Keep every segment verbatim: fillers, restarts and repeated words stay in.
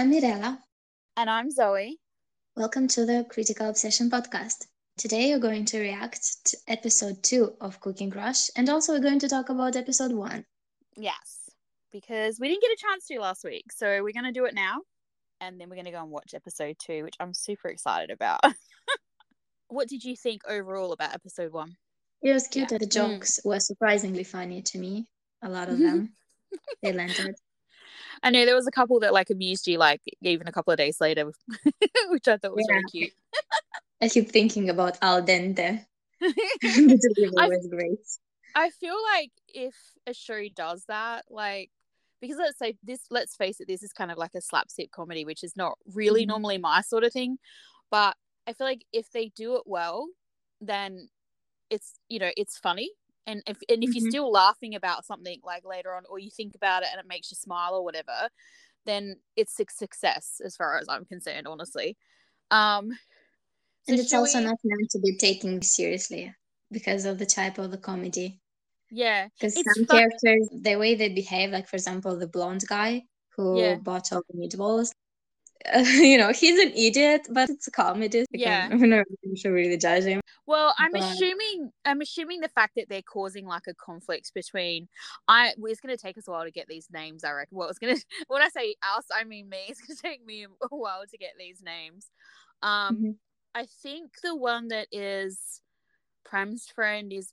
I'm Mirella. And I'm Zoe. Welcome to the Critical Obsession podcast. Today we're going to react to episode two of Cooking Crush, and also we're going to talk about episode one. Yes, because we didn't get a chance to last week, so we're going to do it now, and then we're going to go and watch episode two, which I'm super excited about. What did you think overall about episode one? It was cute. Yeah. The jokes mm. were surprisingly funny to me. A lot of them. They landed. I know there was a couple that like amused you, like even a couple of days later, which I thought was yeah. really cute. I keep thinking about al dente. I, great. I feel like if a show does that, like because let's say this, let's face it, this is kind of like a slapstick comedy, which is not really mm-hmm. normally my sort of thing. But I feel like if they do it well, then it's, you know, it's funny. And if and if mm-hmm. you're still laughing about something like later on, or you think about it and it makes you smile or whatever, then it's a success as far as I'm concerned, honestly. Um, so and it's also we... not meant to be taken seriously because of the type of the comedy. Yeah. Because some fun. characters, the way they behave, like for example, the blonde guy who yeah. bought all the meatballs, uh, you know, he's an idiot, but it's a comedy. Yeah. I'm not sure really judge him. Well, I'm but... assuming I'm assuming the fact that they're causing like a conflict between I it's gonna take us a while to get these names, I reckon. Well, it's gonna when I say us, I mean me, it's gonna take me a while to get these names. Um mm-hmm. I think the one that is Prem's friend is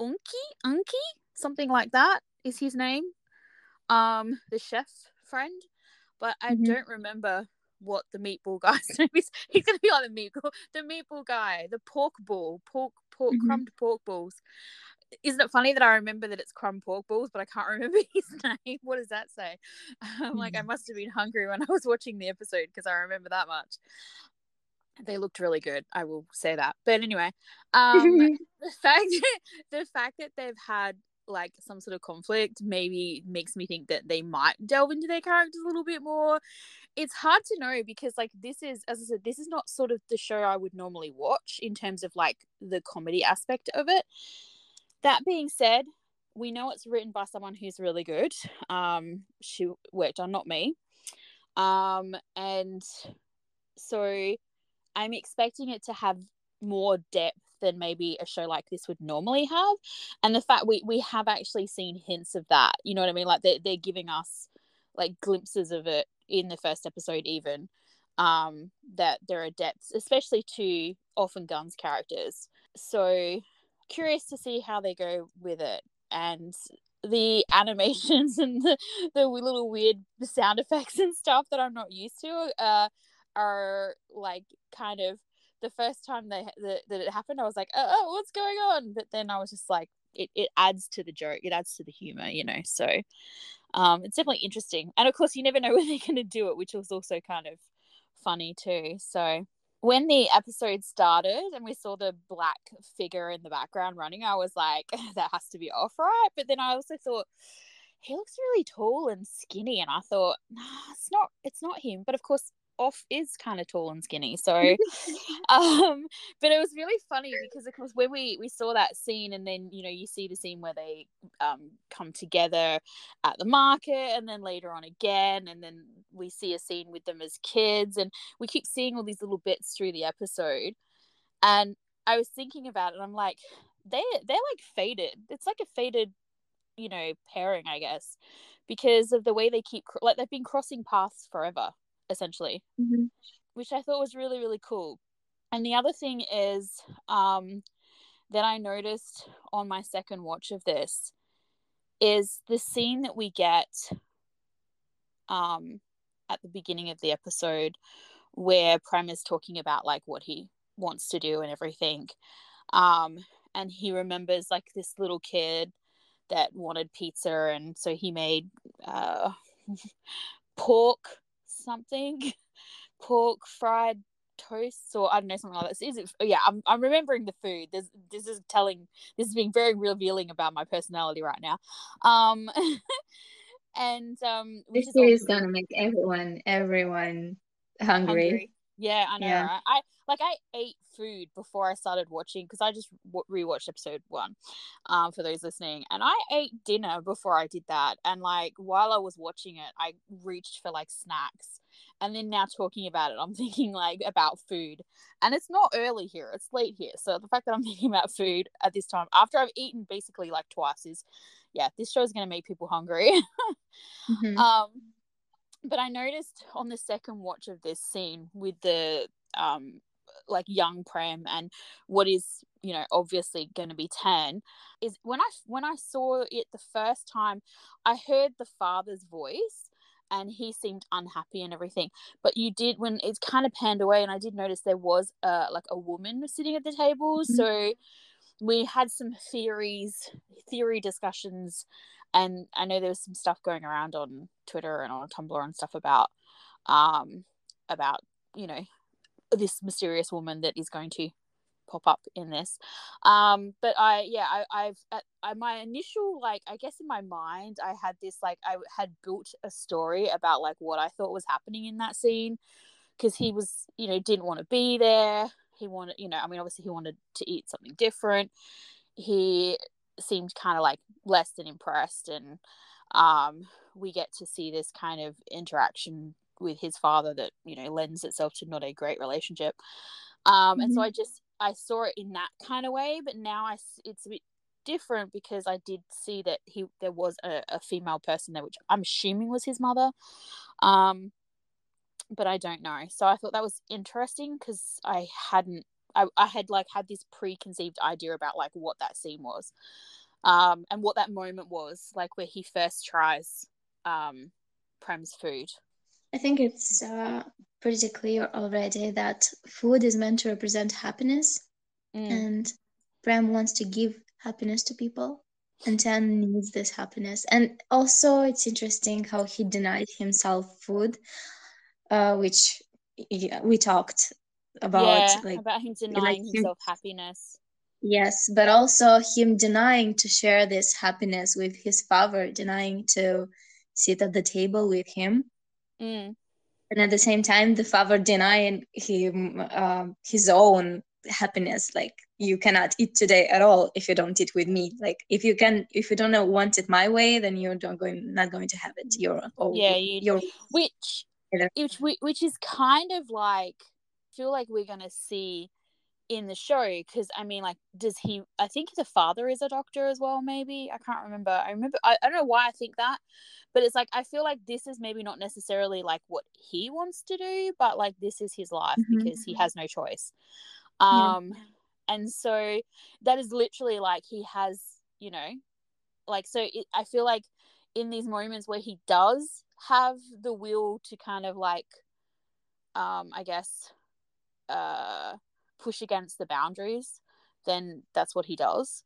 Unki, Unki, something like that is his name. Um, the chef friend. But I mm-hmm. don't remember what the meatball guy's name is. He's gonna be on the meatball the meatball guy, the pork ball, pork pork mm-hmm. crumbed pork balls. Isn't it funny that I remember that it's crumbed pork balls, but I can't remember his name? What does that say? I'm mm-hmm. like, I must have been hungry when I was watching the episode because I remember that much. They looked really good, I will say that. But anyway, um the fact that, the fact that they've had like some sort of conflict maybe makes me think that they might delve into their characters a little bit more. It's hard to know because like this is, as I said, this is not sort of the show I would normally watch in terms of like the comedy aspect of it. That being said, we know it's written by someone who's really good. Um, she worked on Not Me. Um, and so I'm expecting it to have more depth than maybe a show like this would normally have, and the fact we we have actually seen hints of that, you know what I mean, like they're, they're giving us like glimpses of it in the first episode even, um that there are depths, especially to OffGun's characters. So curious to see how they go with it, and the animations and the, the little weird sound effects and stuff that I'm not used to uh are like kind of the first time they, the, that it happened, I was like, oh, oh, what's going on? But then I was just like, it, it adds to the joke. It adds to the humor, you know. So um, it's definitely interesting. And, of course, you never know when they're going to do it, which was also kind of funny too. So when the episode started and we saw the black figure in the background running, I was like, that has to be off, right? But then I also thought, he looks really tall and skinny. And I thought, nah, it's not, it's not him. But, of course, Off is kind of tall and skinny, so um but it was really funny because of course when we we saw that scene, and then you know you see the scene where they um come together at the market, and then later on again, and then we see a scene with them as kids, and we keep seeing all these little bits through the episode. And I was thinking about it, and I'm like, they they're like faded, it's like a faded, you know, pairing, I guess, because of the way they keep like they've been crossing paths forever essentially, mm-hmm. which I thought was really, really cool. And the other thing is um, that I noticed on my second watch of this is the scene that we get um, at the beginning of the episode where Prem is talking about like what he wants to do and everything. Um, and he remembers like this little kid that wanted pizza, and so he made uh, pork something pork fried toast, or I don't know, something like that. Is it? Yeah, I'm I'm remembering the food. This this is telling. This is being very revealing about my personality right now. Um, and um, this is gonna make everyone everyone hungry. hungry. Yeah, I know. Yeah. Right? I like I ate food before I started watching because I just w- rewatched episode one, um, for those listening. And I ate dinner before I did that. And like while I was watching it, I reached for like snacks. And then now talking about it, I'm thinking like about food. And it's not early here; it's late here. So the fact that I'm thinking about food at this time after I've eaten basically like twice is, yeah, this show is going to make people hungry. Mm-hmm. Um. But I noticed on the second watch of this scene with the, um, like, young Prem and what is, you know, obviously going to be Tan, is when I, when I saw it the first time, I heard the father's voice and he seemed unhappy and everything. But you did, when it kind of panned away, and I did notice there was, a, like, a woman sitting at the table. Mm-hmm. So we had some theories, theory discussions. And I know there was some stuff going around on Twitter and on Tumblr and stuff about, um, about, you know, this mysterious woman that is going to pop up in this. Um, but I, yeah, I, I've, at, I, my initial, like, I guess in my mind, I had this, like, I had built a story about, like, what I thought was happening in that scene, because he was, you know, didn't want to be there. He wanted, you know, I mean, obviously he wanted to eat something different. He seemed kind of like less than impressed, and um we get to see this kind of interaction with his father that, you know, lends itself to not a great relationship, um mm-hmm. and so I just I saw it in that kind of way. But now I it's a bit different because I did see that he there was a, a female person there, which I'm assuming was his mother, um but I don't know. So I thought that was interesting because I hadn't I, I had like had this preconceived idea about like what that scene was, um, and what that moment was, like where he first tries um, Prem's food. I think it's uh, pretty clear already that food is meant to represent happiness, mm. and Prem wants to give happiness to people, and Tan needs this happiness. And also, it's interesting how he denied himself food, uh, which yeah, we talked. About, yeah, like, about him denying like him, himself happiness. Yes, but also him denying to share this happiness with his father, denying to sit at the table with him. Mm. And at the same time, the father denying him uh, his own happiness. Like, you cannot eat today at all if you don't eat with me. Like, if you can, if you don't want it my way, then you're not going, not going to have it. Your own. Yeah, you, your, which, which, which is kind of like. Feel like we're gonna see in the show, because I mean, like, does he I think the father is a doctor as well, maybe I can't remember I remember I, I don't know why I think that, but it's like I feel like this is maybe not necessarily like what he wants to do, but like this is his life, mm-hmm. because he has no choice, um yeah. and so that is literally like he has, you know, like, so it, I feel like in these moments where he does have the will to kind of like um I guess uh push against the boundaries, then that's what he does.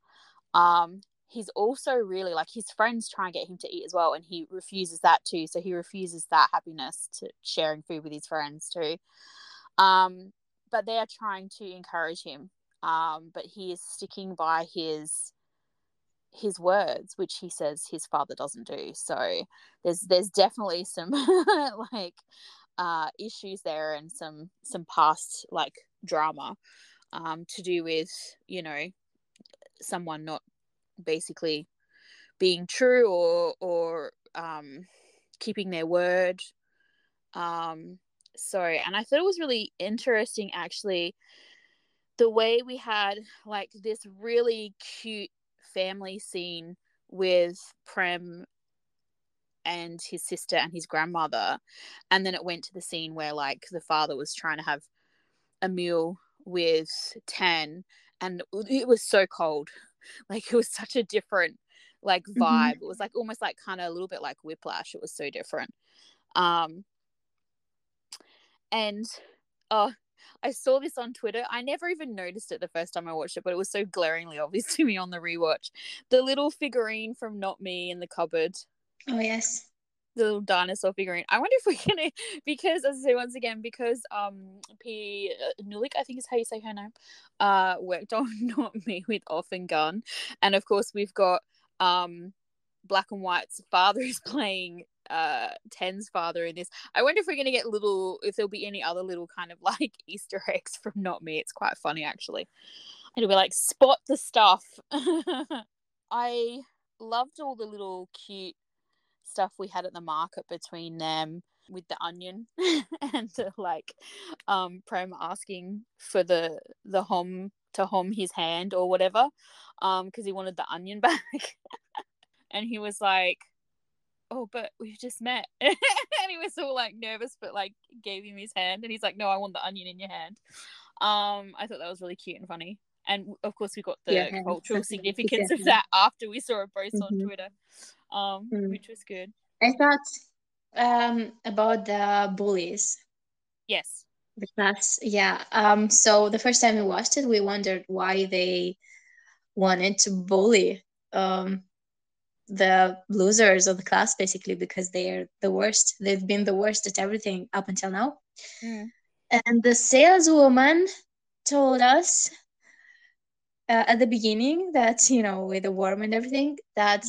Um he's also really like his friends try and get him to eat as well, and he refuses that too. So he refuses that happiness to sharing food with his friends too, um but they are trying to encourage him, um but he is sticking by his his words, which he says his father doesn't do. So there's there's definitely some like Uh, issues there, and some some past like drama um, to do with, you know, someone not basically being true or or um, keeping their word. Um, so, and I thought it was really interesting actually the way we had like this really cute family scene with Prem and his sister and his grandmother, and then it went to the scene where like the father was trying to have a meal with Tan, and it was so cold, like it was such a different like vibe, mm-hmm. it was like almost like kind of a little bit like Whiplash. It was so different, um and oh uh, I saw this on Twitter. I never even noticed it the first time I watched it, but it was so glaringly obvious to me on the rewatch, the little figurine from Not Me in the cupboard. Oh, yes. The little dinosaur figurine. I wonder if we're going to, because, as I say once again, because um, P Nulik, I think is how you say her name, uh, worked on Not Me with OffGun. And, of course, we've got um, Black and White's father is playing uh Ten's father in this. I wonder if we're gonna get little, if there'll be any other little kind of like Easter eggs from Not Me. It's quite funny actually. It'll be like, spot the stuff. I loved all the little cute stuff we had at the market between them with the onion and uh, like um Prem asking for the the hom to hom his hand or whatever, um because he wanted the onion back. And he was like, oh, but we've just met. And he was all like nervous, but like gave him his hand, and he's like, no, I want the onion in your hand. um I thought that was really cute and funny. And of course we got the yeah, cultural significance exactly. of that after we saw a post mm-hmm. on Twitter, um mm. which was good. I thought um about the bullies, yes, the class, yeah. Um so the first time we watched it, we wondered why they wanted to bully um the losers of the class, basically, because they're the worst. They've been the worst at everything up until now. Mm. And the saleswoman told us uh, at the beginning that, you know, with the worm and everything, that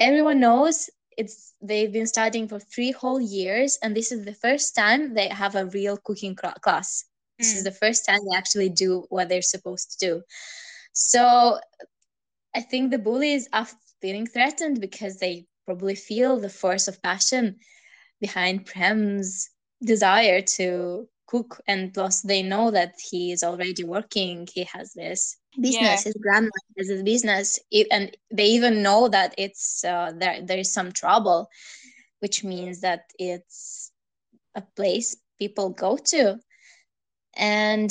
everyone knows it's they've been studying for three whole years, and this is the first time they have a real cooking cl- class. Mm. This is the first time they actually do what they're supposed to do. So I think the bullies are feeling threatened because they probably feel the force of passion behind Prem's desire to cook, and plus they know that he is already working. He has this business. Yeah. His grandma has this business, it, and they even know that it's uh, there. There is some trouble, which means that it's a place people go to, and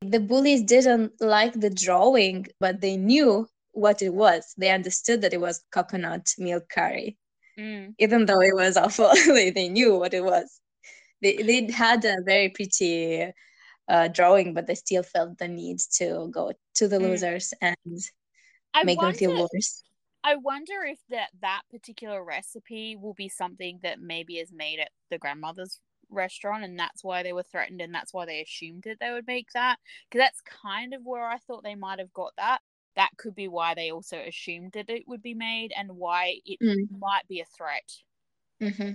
the bullies didn't like the drawing, but they knew what it was. They understood that it was coconut milk curry, mm. even though it was awful. They knew what it was. They they had a very pretty uh, drawing, but they still felt the need to go to the losers mm. and I make wonder, them feel worse. I wonder if that, that particular recipe will be something that maybe is made at the grandmother's restaurant, and that's why they were threatened, and that's why they assumed that they would make that, because that's kind of where I thought they might have got that. That could be why they also assumed that it would be made, and why it mm. might be a threat. Mm-hmm.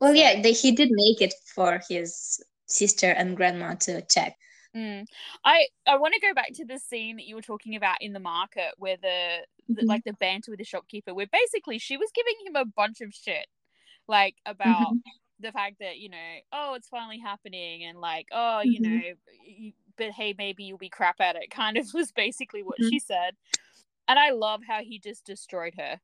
Well, yeah, they, he did make it for his sister and grandma to check. Mm. I, I want to go back to the scene that you were talking about in the market where the, the mm-hmm. like the banter with the shopkeeper, where basically she was giving him a bunch of shit, like about mm-hmm. the fact that, you know, oh, it's finally happening, and like, oh, mm-hmm. you know, you, but hey, maybe you'll be crap at it, kind of was basically what mm-hmm. she said. And I love how he just destroyed her.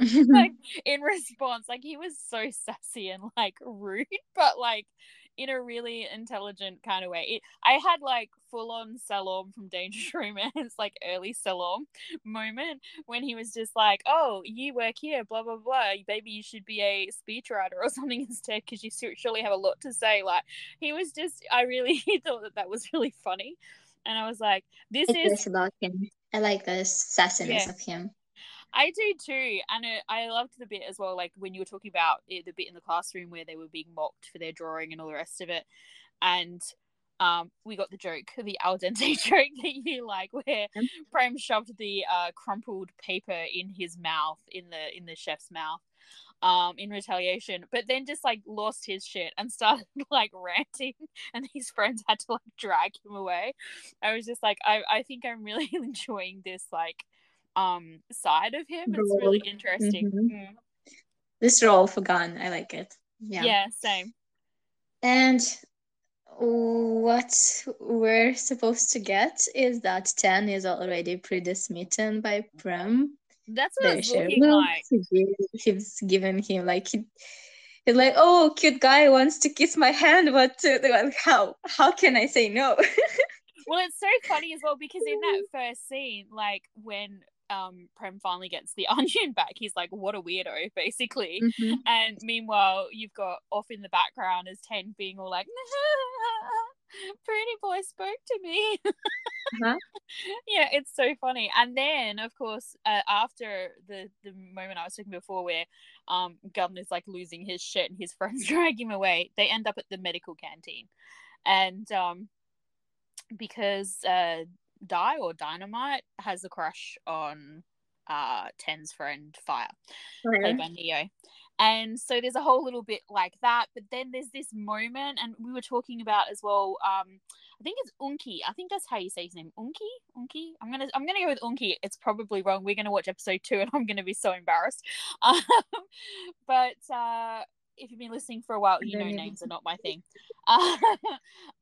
Like in response, like he was so sassy and like rude, but like in a really intelligent kind of way. It, I had like full-on Salom from Dangerous Romance, like early Salom moment, when he was just like, oh, you work here, blah blah blah, maybe you should be a speechwriter or something instead, because you surely have a lot to say. Like, he was just, I really thought that that was really funny, and I was like, this it's is about him. I like the sassiness yeah. of him. I do too, and I loved the bit as well, like when you were talking about the bit in the classroom where they were being mocked for their drawing and all the rest of it, and um, we got the joke, the al dente joke that you like, where mm-hmm. Prem shoved the uh, crumpled paper in his mouth, in the in the chef's mouth, um, in retaliation, but then just like lost his shit and started like ranting, and his friends had to like drag him away. I was just like, I, I think I'm really enjoying this, like, um side of him. It's really interesting. Mm-hmm. Mm. This role for Gun, I like it. Yeah. Yeah, same. And what we're supposed to get is that Ten is already pretty smitten by Prem. That's what it's looking like. He's given him like he, he's like, oh, cute guy wants to kiss my hand, but uh, how how can I say no? Well, it's so funny as well, because in that first scene, like when Um, Prem finally gets the onion back, he's like, what a weirdo, basically. Mm-hmm. And meanwhile, you've got off in the background as Ten being all like, nah, pretty boy spoke to me. Uh-huh. Yeah, it's so funny. And then, of course, uh, after the, the moment I was talking before where um, Gun is like losing his shit and his friends drag him away, they end up at the medical canteen. And um, because uh, Die or Dynamite has a crush on uh Ten's friend Fire, played by Neo, And so there's a whole little bit like that. But then there's this moment, and we were talking about as well, um, I think it's Unki. I think that's how you say his name. Unki? Unki? I'm gonna I'm gonna go with Unki. It's probably wrong. We're gonna watch episode two and I'm gonna be so embarrassed. Um, but uh if you've been listening for a while, you know names are not my thing. Uh,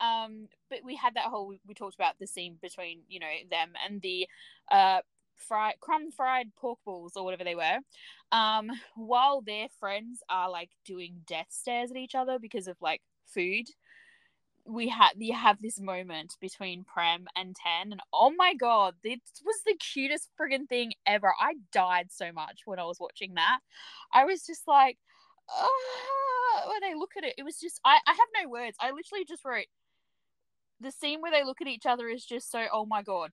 um, but we had that whole, we, we talked about the scene between, you know, them and the uh, fry, crumb fried pork balls or whatever they were, um, while their friends are like doing death stares at each other because of like food. We had you have this moment between Prem and Tan, and oh my god, this was the cutest friggin' thing ever. I died so much when I was watching that. I was just like, oh, when they look at it, it was just, I, I have no words. I literally just wrote, the scene where they look at each other is just so, oh my god.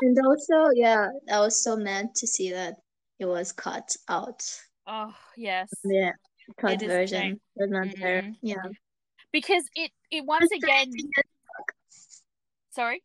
And also, yeah, I was so mad to see that it was cut out. Oh, yes. Yeah, cut version. Was not mm-hmm. there. Yeah. Because it, it once again... Sorry?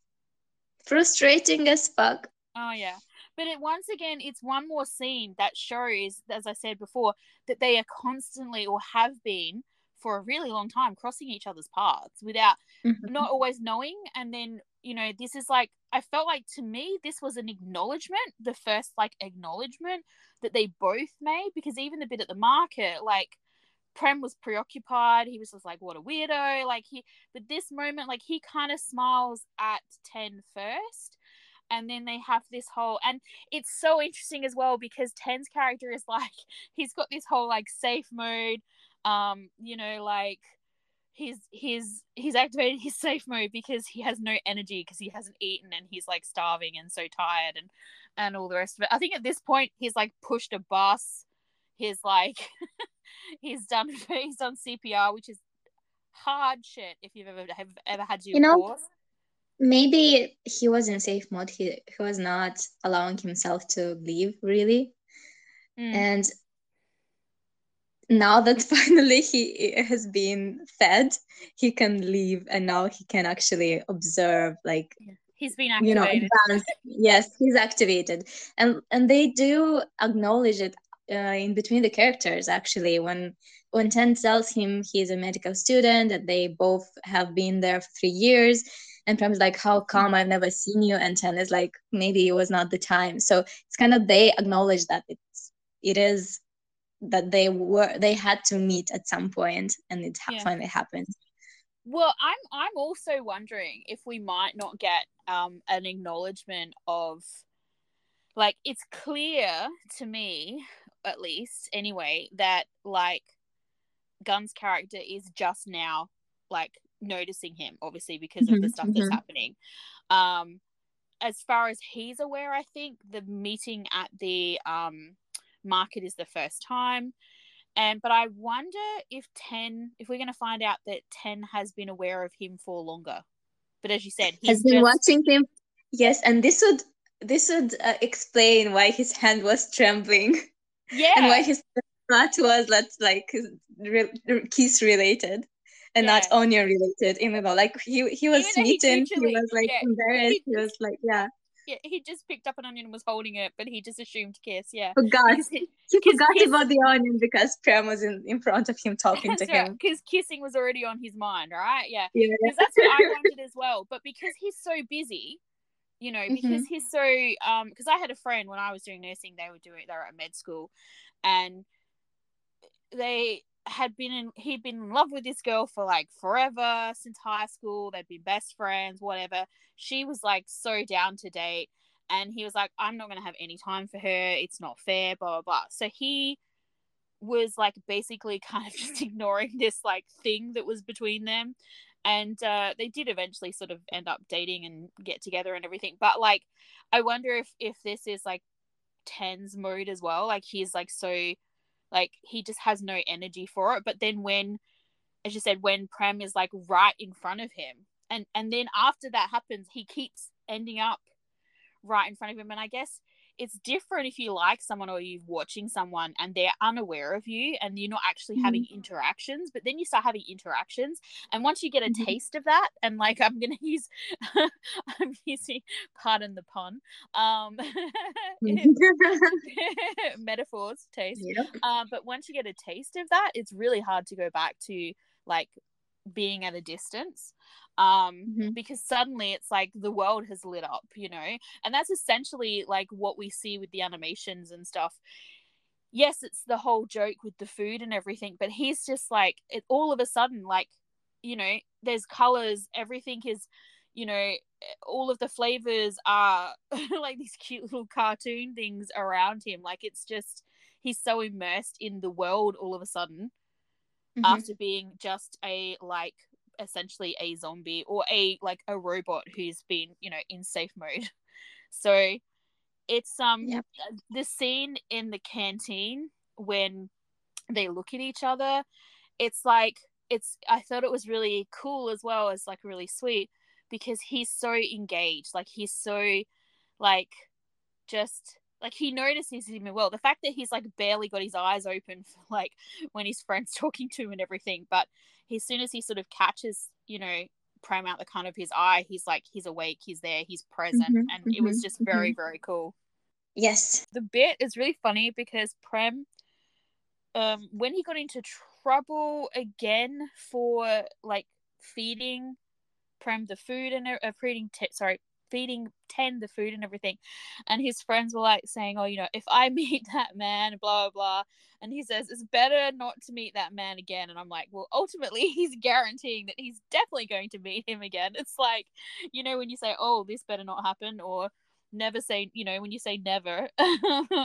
Frustrating as fuck. Oh, yeah. But it once again, it's one more scene that shows, as I said before, that they are constantly or have been for a really long time crossing each other's paths without mm-hmm. not always knowing. And then, you know, this is like, I felt like to me, this was an acknowledgement, the first like acknowledgement that they both made, because even the bit at the market, like Prem was preoccupied. He was just like, what a weirdo. Like he, but this moment, like he kind of smiles at ten first. And then they have this whole, and it's so interesting as well because Ten's character is like, he's got this whole like safe mode, um, you know, like he's he's he's activated his safe mode because he has no energy because he hasn't eaten and he's like starving and so tired and and all the rest of it. I think at this point he's like pushed a bus. He's like he's done he's done C P R, which is hard shit if you've ever have ever had to do a course. Maybe he was in safe mode. He he was not allowing himself to leave, really. Mm. And now that finally he has been fed, he can leave, and now he can actually observe. Like he's been activated. You know, yes, he's activated, and and they do acknowledge it uh, in between the characters. Actually, when when Ten tells him he's a medical student, that they both have been there for three years. And Prem's like, how come I've never seen you? And Ten is like, maybe it was not the time. So it's kind of, they acknowledge that it's, it is that they were, they had to meet at some point and it ha- yeah. finally happened. Well, I'm, I'm also wondering if we might not get um, an acknowledgement of, like, it's clear to me, at least anyway, that like Gun's character is just now like, noticing him obviously because mm-hmm, of the stuff mm-hmm. that's happening. Um as far as he's aware, I think the meeting at the um market is the first time. And but I wonder if Ten if we're going to find out that Ten has been aware of him for longer. But as you said, he's has been just... watching him. Yes, and this would this would uh, explain why his hand was trembling. Yeah. And why his blood was that's like re- kiss related. And yeah. not Onya related, even though like he he was smitten, he, he was like yeah. embarrassed, he, he was like yeah. Yeah, he just picked up an onion and was holding it, but he just assumed kiss, yeah. Forgot. His, he his, forgot his, about the onion because Prem was in, in front of him talking to right. him. Because kissing was already on his mind, right? Yeah. Because yeah. that's what I wanted as well. But because he's so busy, you know, because mm-hmm. he's so um because I had a friend when I was doing nursing, they were doing they were at med school and they had been in he'd been in love with this girl for like forever since high school. They'd been best friends, whatever. She was like so down to date and he was like, I'm not gonna have any time for her, it's not fair, blah blah blah. So he was like basically kind of just ignoring this like thing that was between them, and uh they did eventually sort of end up dating and get together and everything. But like I wonder if if this is like Ten's mode as well, like he's like so like he just has no energy for it. But then when, as you said, when Prem is like right in front of him, and and then after that happens, he keeps ending up right in front of him. And I guess it's different if you like someone or you're watching someone and they're unaware of you and you're not actually mm-hmm. having interactions, but then you start having interactions, and once you get a mm-hmm. taste of that, and like I'm gonna use I'm using pardon the pun um metaphors taste yep. um but once you get a taste of that, it's really hard to go back to like being at a distance, um mm-hmm. because suddenly it's like the world has lit up, you know. And that's essentially like what we see with the animations and stuff. Yes, it's the whole joke with the food and everything, but he's just like, it all of a sudden, like, you know, there's colors, everything is, you know, all of the flavors are like these cute little cartoon things around him. Like, it's just, he's so immersed in the world all of a sudden. Mm-hmm. After being just a, like, essentially a zombie or a, like, a robot who's been, you know, in safe mode. So it's um yep. the scene in the canteen when they look at each other. It's like, it's, I thought it was really cool as well as, like, really sweet, because he's so engaged. Like, he's so, like, just... like, he notices him well. The fact that he's, like, barely got his eyes open for, like, when his friend's talking to him and everything. But as soon as he sort of catches, you know, Prem out the kind of his eye, he's, like, he's awake, he's there, he's present. Mm-hmm, and mm-hmm, it was just very, mm-hmm. very cool. Yes. The bit is really funny because Prem, um, when he got into trouble again for, like, feeding Prem the food and uh, feeding, t- sorry, feeding Ten the food and everything, and his friends were like saying, oh, you know, if I meet that man, blah blah blah, and he says it's better not to meet that man again. And I'm like, well, ultimately he's guaranteeing that he's definitely going to meet him again. It's like, you know, when you say, oh, this better not happen, or never say, you know, when you say never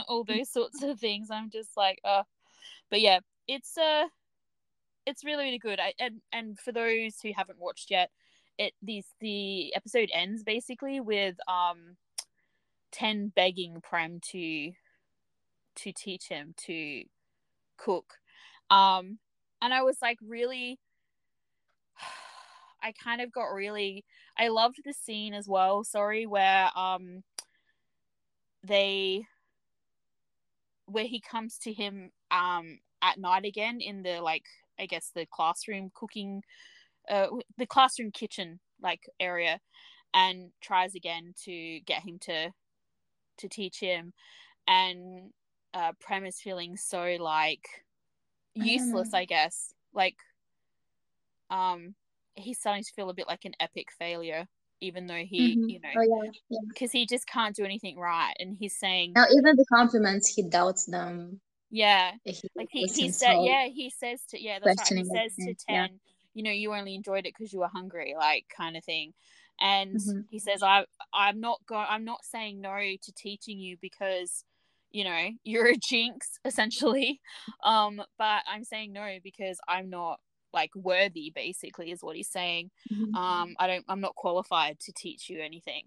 all those sorts of things, I'm just like, oh. But yeah, it's uh it's really, really good. I, and and for those who haven't watched yet, It these the episode ends basically with um Ten begging Prem to to teach him to cook, um and I was like, really, I kind of got really I loved the scene as well. Sorry, where um they where he comes to him um at night again in the, like, I guess the classroom cooking. Uh, the classroom kitchen, like, area, and tries again to get him to to teach him, and uh, Prem is feeling so, like, useless, I, I guess, like, um he's starting to feel a bit like an epic failure, even though he mm-hmm. you know because oh, yeah, yeah. he just can't do anything right. And he's saying, now even the compliments, he doubts them. Yeah, he like he, he said yeah he says to yeah that's right he says to Ten, yeah. you know, you only enjoyed it because you were hungry, like, kind of thing. And mm-hmm. he says, I, I'm not go- I'm not saying no to teaching you because, you know, you're a jinx, essentially. Um, but I'm saying no because I'm not, like, worthy, basically, is what he's saying. Mm-hmm. Um, I don't, I'm not qualified to teach you anything.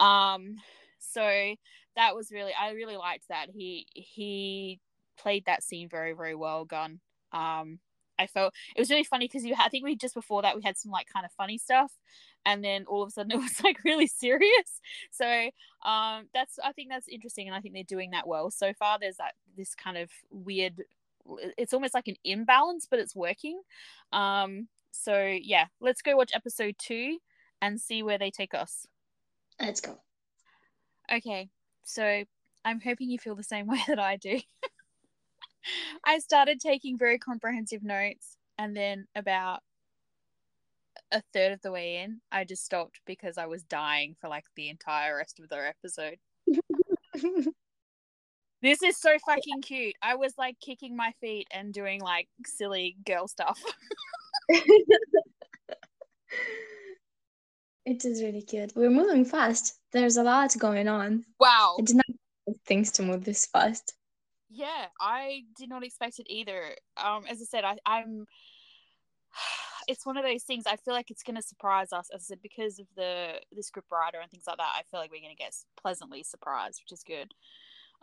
Um, so that was really, I really liked that. He, he played that scene very, very well, Gunn. Um, I felt it was really funny because you had, I think we just before that we had some, like, kind of funny stuff, and then all of a sudden it was, like, really serious. So um that's I think that's interesting, and I think they're doing that well so far. There's that this kind of weird, it's almost like an imbalance, but it's working. Um so yeah, let's go watch episode two and see where they take us. Let's go. Okay, so I'm hoping you feel the same way that I do. I started taking very comprehensive notes, and then about a third of the way in, I just stopped because I was dying for, like, the entire rest of the episode. This is so fucking cute. I was, like, kicking my feet and doing, like, silly girl stuff. It is really cute. We're moving fast. There's a lot going on. Wow. I did not expect things to move this fast. Yeah, I did not expect it either. Um, as I said, I, I'm. It's one of those things. I feel like it's going to surprise us, as I said, because of the the script writer and things like that. I feel like we're going to get pleasantly surprised, which is good.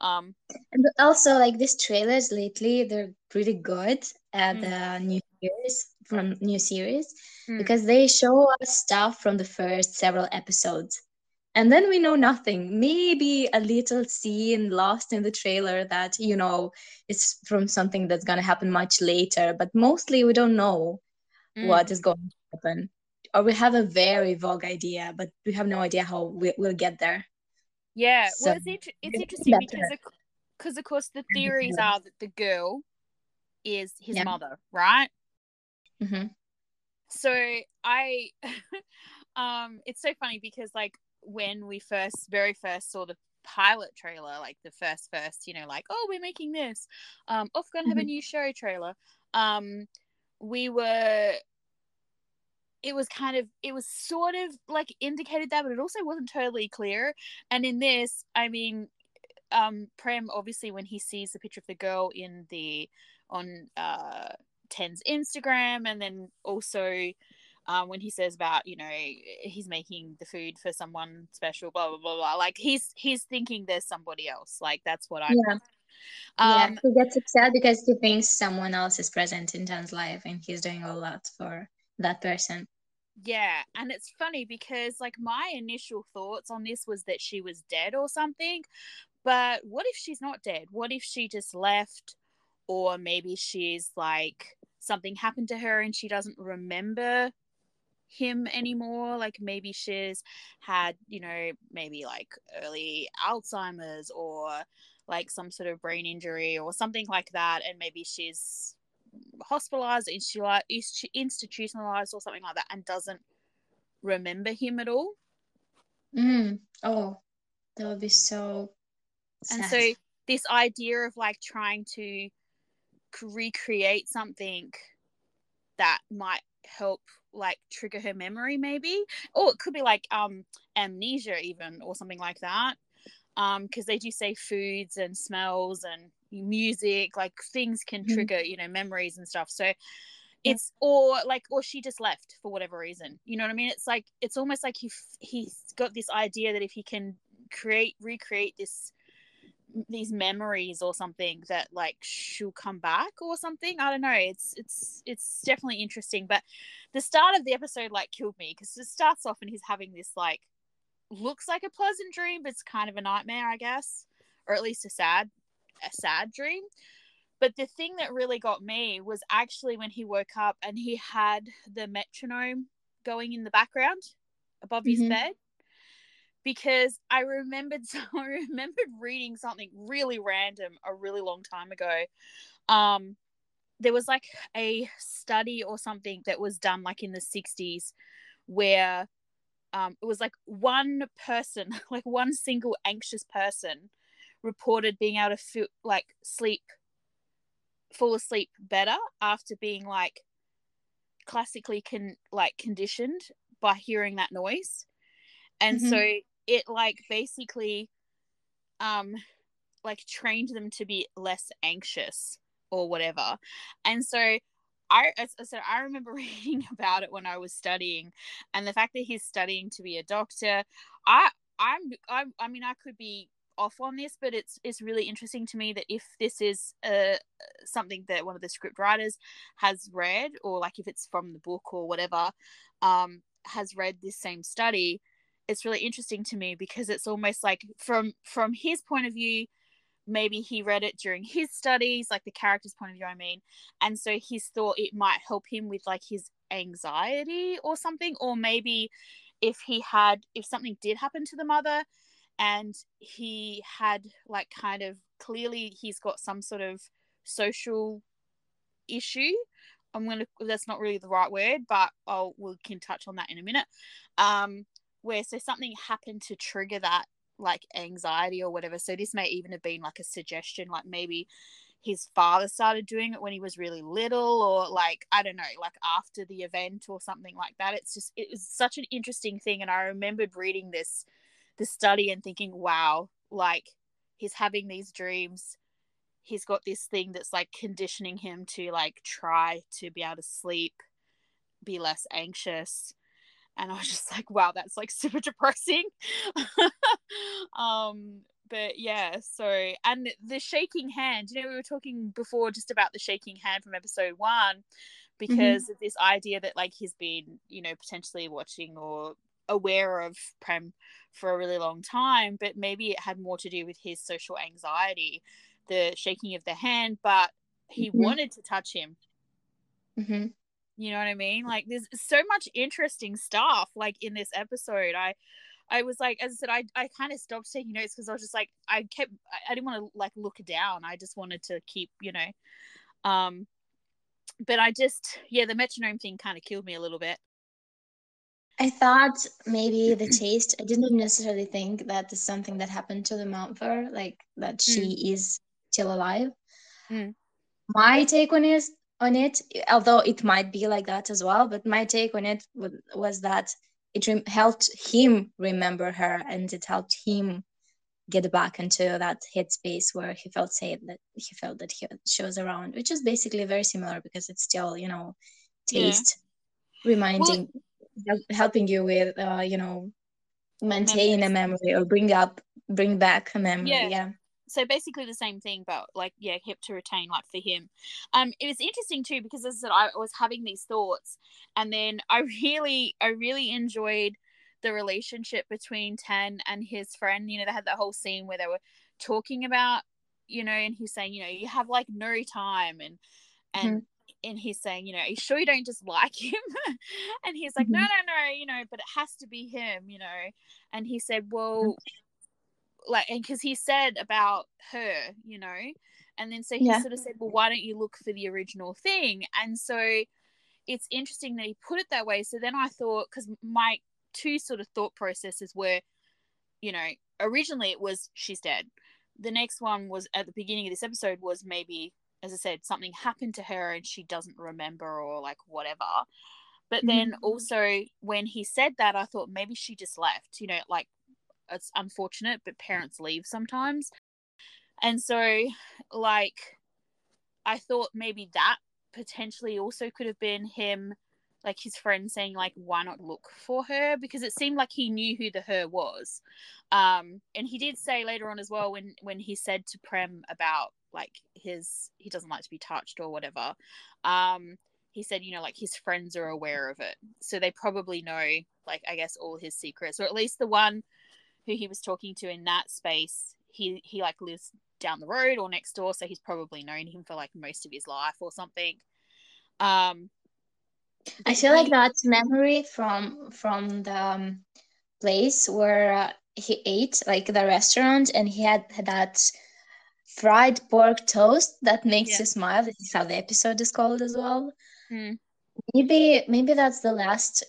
Um, and also, like, these trailers lately, they're pretty good at the mm. uh, new series from new series mm. because they show us stuff from the first several episodes. And then we know nothing. Maybe a little scene lost in the trailer that, you know, it's from something that's going to happen much later. But mostly we don't know mm. what is going to happen. Or we have a very vague idea, but we have no idea how we, we'll get there. Yeah, so, well, it's, inter- it's interesting it's because, of, cause of course, the theories are that the girl is his yeah. mother, right? Mm-hmm. So I, um, it's so funny because, like, when we first very first saw the pilot trailer, like the first first you know like oh we're making this um OffGun mm-hmm. have a new show trailer, um we were it was kind of it was sort of like indicated that, but it also wasn't totally clear. And in this, I mean, um Prem, obviously, when he sees the picture of the girl in the on uh Ten's Instagram, and then also Um, when he says about, you know, he's making the food for someone special, blah, blah, blah, blah. Like, he's he's thinking there's somebody else. Like, that's what I'm... Yeah. Um, yeah, he gets upset because he thinks someone else is present in Tan's life and he's doing a lot for that person. Yeah, and it's funny because, like, my initial thoughts on this was that she was dead or something. But what if she's not dead? What if she just left? Or maybe she's, like, something happened to her and she doesn't remember him anymore. Like, maybe she's had, you know, maybe like early Alzheimer's or like some sort of brain injury or something like that, and maybe she's hospitalized, institutionalized or something like that, and doesn't remember him at all. Mm. Oh, that would be so sad. And so this idea of like trying to recreate something that might help like trigger her memory, maybe, or it could be like um amnesia even or something like that, um because they do say foods and smells and music, like things can mm-hmm. trigger, you know, memories and stuff. So yeah. it's or like or she just left for whatever reason, you know what I mean? It's like it's almost like he he's got this idea that if he can create recreate this these memories or something, that like she'll come back or something. I don't know, it's it's it's definitely interesting. But the start of the episode like killed me, because it starts off and he's having this like looks like a pleasant dream, but it's kind of a nightmare, I guess, or at least a sad a sad dream. But the thing that really got me was actually when he woke up and he had the metronome going in the background above mm-hmm. his bed. Because I remembered, so I remembered reading something really random a really long time ago. Um, there was like a study or something that was done like in the sixties, where um, it was like one person, like one single anxious person, reported being able to feel like sleep, fall asleep better after being like classically con- like conditioned by hearing that noise. And mm-hmm. so it like basically um like trained them to be less anxious or whatever. And so I, as I said, I remember reading about it when I was studying, and the fact that he's studying to be a doctor, I I'm, I'm I mean I could be off on this, but it's it's really interesting to me that if this is uh something that one of the script writers has read, or like if it's from the book or whatever, um has read this same study. It's really interesting to me because it's almost like from from his point of view, maybe he read it during his studies, like the character's point of view, I mean. And so he's thought it might help him with like his anxiety or something. Or maybe if he had, if something did happen to the mother and he had like kind of clearly he's got some sort of social issue. I'm going to, that's not really the right word, but I'll, we can touch on that in a minute. Um, where so something happened to trigger that like anxiety or whatever. So this may even have been like a suggestion, like maybe his father started doing it when he was really little, or like I don't know, like after the event or something like that. It's just it was such an interesting thing, and I remembered reading this this study and thinking, wow, like he's having these dreams, he's got this thing that's like conditioning him to like try to be able to sleep, be less anxious. And I was just like, wow, that's like super depressing. um, but yeah, so, and the shaking hand, you know, we were talking before just about the shaking hand from episode one, because mm-hmm. of this idea that like he's been, you know, potentially watching or aware of Prem for a really long time, but maybe it had more to do with his social anxiety, the shaking of the hand, but he mm-hmm. wanted to touch him. Mm-hmm. You know what I mean? Like, there's so much interesting stuff, like, in this episode. I I was like, as I said, I, I kind of stopped taking notes because I was just like, I kept, I, I didn't want to, like, look down. I just wanted to keep, you know. Um, but I just, yeah, the metronome thing kind of killed me a little bit. I thought maybe the taste, I didn't necessarily think that is something that happened to the Mountford, like, that she mm. is still alive. Mm. My take on is, on it, although it might be like that as well, but my take on it w- was that it re- helped him remember her, and it helped him get back into that headspace where he felt safe, that he felt that he, she was around, which is basically very similar, because it's still, you know, taste yeah. reminding, well, helping you with, uh, you know, maintain memories. a memory or bring up, bring back a memory, yeah. yeah. So basically the same thing, but like, yeah, hip to retain, like, for him. Um, it was interesting too, because as I said, I was having these thoughts, and then I really, I really enjoyed the relationship between Tan and his friend. You know, they had that whole scene where they were talking about, you know, and he's saying, you know, you have like no time, and and mm-hmm. and he's saying, you know, are you sure you don't just like him? And he's like, mm-hmm. no, no, no, you know, but it has to be him, you know. And he said, well. Mm-hmm. Like, and because he said about her, you know, and then so he yeah. sort of said, well, why don't you look for the original thing? And so it's interesting that he put it that way. So then I thought, because my two sort of thought processes were, you know, originally it was she's dead. The next one was at the beginning of this episode was maybe, as I said, something happened to her and she doesn't remember or like whatever. But mm-hmm. then also when he said that, I thought maybe she just left, you know, like, it's unfortunate, but parents leave sometimes. And so, like, I thought maybe that potentially also could have been him, like his friend saying, like, why not look for her? Because it seemed like he knew who the her was. Um, and he did say later on as well, when, when he said to Prem about, like, his, he doesn't like to be touched or whatever. Um, he said, you know, like, his friends are aware of it. So they probably know, like, I guess all his secrets, or at least the one who he was talking to in that space, he, he like lives down the road or next door, so he's probably known him for like most of his life or something. Um, I feel like that's memory from from the um, place where uh, he ate, like the restaurant, and he had that fried pork toast that makes yeah. you smile. This is how the episode is called as well. Mm. Maybe maybe that's the last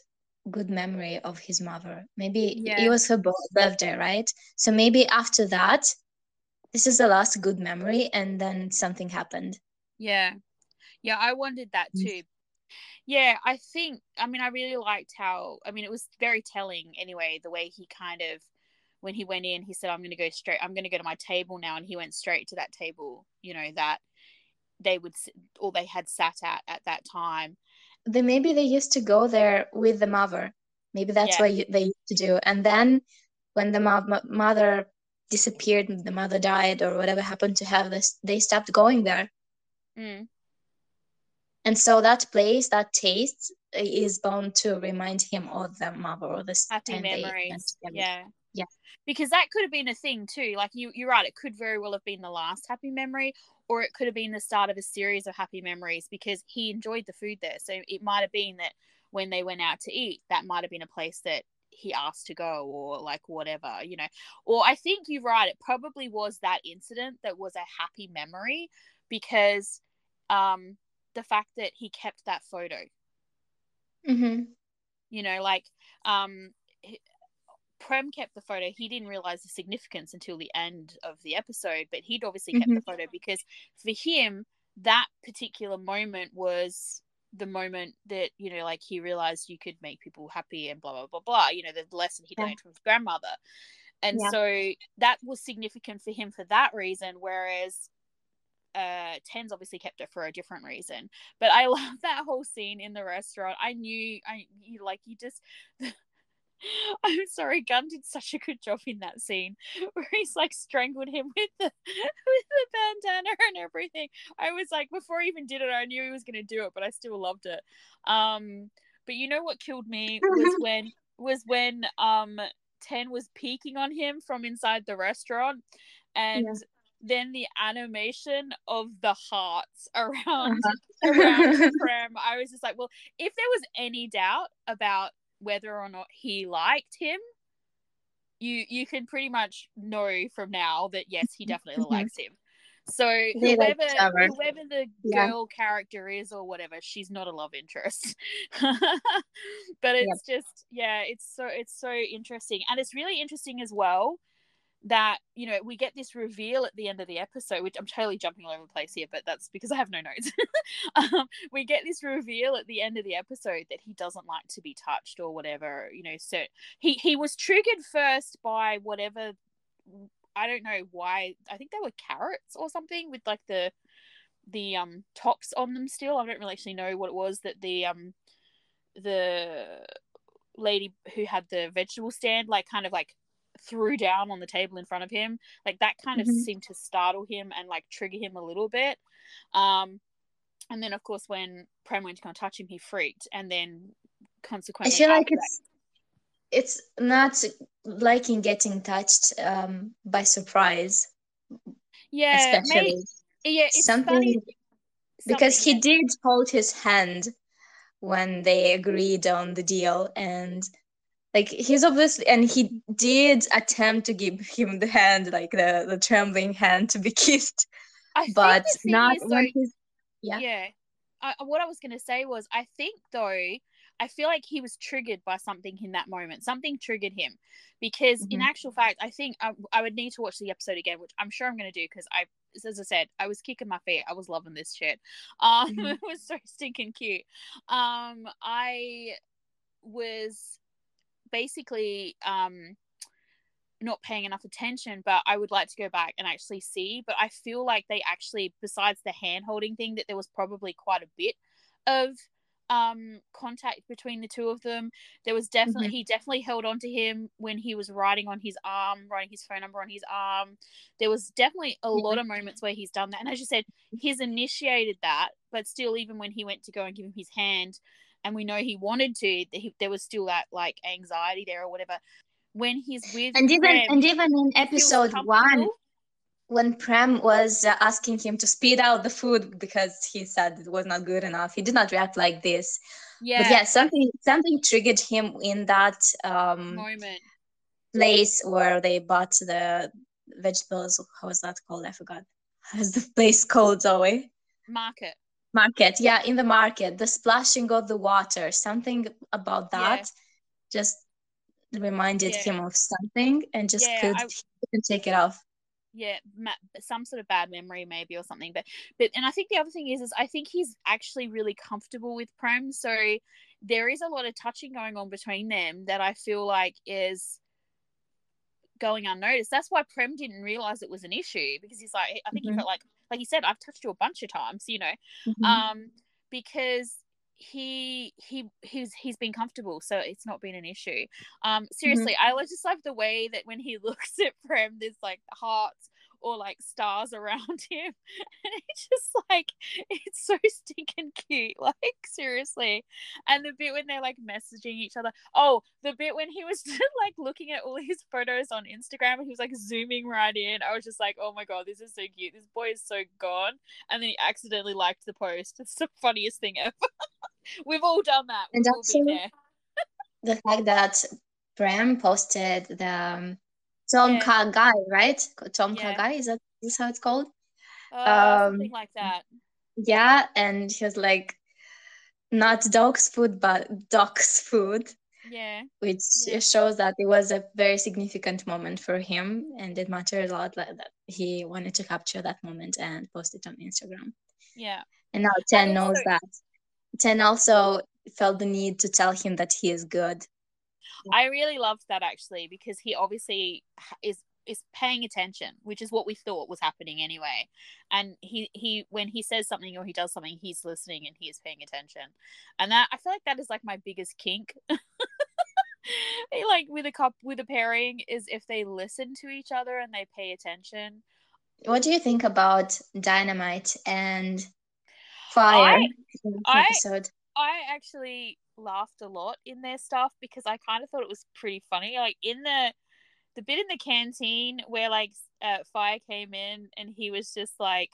good memory of his mother. Maybe yeah. it was her birthday, right? So maybe after that, this is the last good memory, and then something happened. Yeah. Yeah, I wondered that too. Yeah, I think, I mean, I really liked how, I mean, it was very telling anyway, the way he kind of, when he went in, he said, I'm going to go straight, I'm going to go to my table now. And he went straight to that table, you know, that they would, or they had sat at at that time. They, maybe they used to go there with the mother. Maybe that's yeah. what you, they used to do. And then when the mo- mother disappeared, the mother died or whatever happened to her, this, they stopped going there. Mm. And so that place, that taste is bound to remind him of the mother or the happy memories. Yeah. Yeah. Because that could have been a thing too. Like you, you're right. It could very well have been the last happy memory, or it could have been the start of a series of happy memories, because he enjoyed the food there. So it might have been that when they went out to eat, that might have been a place that he asked to go, or like whatever, you know. Or I think you're right. It probably was that incident that was a happy memory, because um, the fact that he kept that photo. Mm-hmm. You know, like um, Prem kept the photo. He didn't realize the significance until the end of the episode, but he'd obviously kept mm-hmm. the photo, because for him, that particular moment was the moment that, you know, like he realized you could make people happy and blah, blah, blah, blah, you know, the lesson he learned yeah. from his grandmother. And yeah. so that was significant for him for that reason, whereas uh, Ten's obviously kept it for a different reason. But I love that whole scene in the restaurant. I knew, I you, like, you just... I'm sorry, Gunn did such a good job in that scene where he's like strangled him with the with the bandana and everything. I was like, before he even did it, I knew he was going to do it, but I still loved it. Um, but you know what killed me was when was when um Ten was peeking on him from inside the restaurant, and yeah. then the animation of the hearts around, uh-huh. around Prem. I was just like, well, if there was any doubt about whether or not he liked him, you you can pretty much know from now that yes, he definitely mm-hmm. likes him. So they whoever like whoever the yeah. girl character is or whatever, she's not a love interest. But it's yep. just yeah, it's so it's so interesting. And it's really interesting as well that, you know, we get this reveal at the end of the episode, which I'm totally jumping all over the place here, but that's because I have no notes. um, we get this reveal at the end of the episode that he doesn't like to be touched or whatever, you know, so he, he was triggered first by whatever, I don't know why, I think they were carrots or something with like the, the um tops on them still. I don't really actually know what it was that the, um the lady who had the vegetable stand, like kind of like threw down on the table in front of him, like that kind mm-hmm. of seemed to startle him and like trigger him a little bit, um and then of course when Prem went to kind of touch him, he freaked, and then consequently I feel like it's that... it's not liking getting touched um by surprise, yeah especially maybe, yeah it's something funny. Because something he that... did hold his hand when they agreed on the deal, and like he's obviously, and he did attempt to give him the hand, like the, the trembling hand to be kissed, I but think not when like, he's, yeah. Yeah, I, what I was going to say was, I think though, I feel like he was triggered by something in that moment. Something triggered him because mm-hmm. in actual fact, I think I, I would need to watch the episode again, which I'm sure I'm going to do because I, as I said, I was kicking my feet. I was loving this shit. Um, mm-hmm. It was so stinking cute. Um, I was... basically um not paying enough attention, but I would like to go back and actually see, but I feel like they actually, besides the hand holding thing, that there was probably quite a bit of um contact between the two of them. There was definitely mm-hmm. he definitely held on to him when he was writing on his arm, writing his phone number on his arm. There was definitely a lot of moments where he's done that, and as you said, he's initiated that, but still even when he went to go and give him his hand, and we know he wanted to, he, there was still that like anxiety there or whatever when he's with and even Prem, and even in episode one when Prem was uh, asking him to spit out the food because he said it was not good enough, he did not react like this. Yeah, but yeah, something something triggered him in that um, moment place where they bought the vegetables. How was that called? I forgot. How's the place called, Zoe? Market. Market, yeah, in the market, the splashing of the water, something about that yeah. just reminded yeah. him of something, and just yeah, could I, he couldn't take it off. Yeah, some sort of bad memory maybe or something. But but and I think the other thing is, is I think he's actually really comfortable with Prem, so there is a lot of touching going on between them that I feel like is going unnoticed. That's why Prem didn't realize it was an issue, because he's like, I think mm-hmm. he felt like, like he said, I've touched you a bunch of times, you know, mm-hmm. um, because he he he's he's been comfortable, so it's not been an issue. Um, seriously, mm-hmm. I just love the way that when he looks at Prem, there's like hearts or like stars around him, and it's just like, it's so stinking cute, like seriously. And the bit when they're like messaging each other, oh the bit when he was just like looking at all his photos on Instagram and he was like zooming right in, I was just like, oh my god, this is so cute, this boy is so gone. And then he accidentally liked the post. It's the funniest thing ever. We've all done that. We've and also all been there. The fact that Prem posted the um... Tom yeah. Kha Gai, right? Tom yeah. Kha Gai, is that is how it's called? Uh, um, something like that. Yeah, and he was like, not dog's food, but dog's food. Yeah. Which yeah. shows that it was a very significant moment for him, and it mattered a lot, like, that he wanted to capture that moment and post it on Instagram. Yeah. And now Ten knows so- that. Ten also felt the need to tell him that he is good. I really loved that actually, because he obviously is is paying attention, which is what we thought was happening anyway. And he, he when he says something or he does something, he's listening and he is paying attention. And that, I feel like that is like my biggest kink. Like with a cup with a pairing is if they listen to each other and they pay attention. What do you think about Dynamite and Fire I, episode? I, I actually laughed a lot in their stuff because I kind of thought it was pretty funny. Like in the the bit in the canteen where like uh, Fire came in and he was just like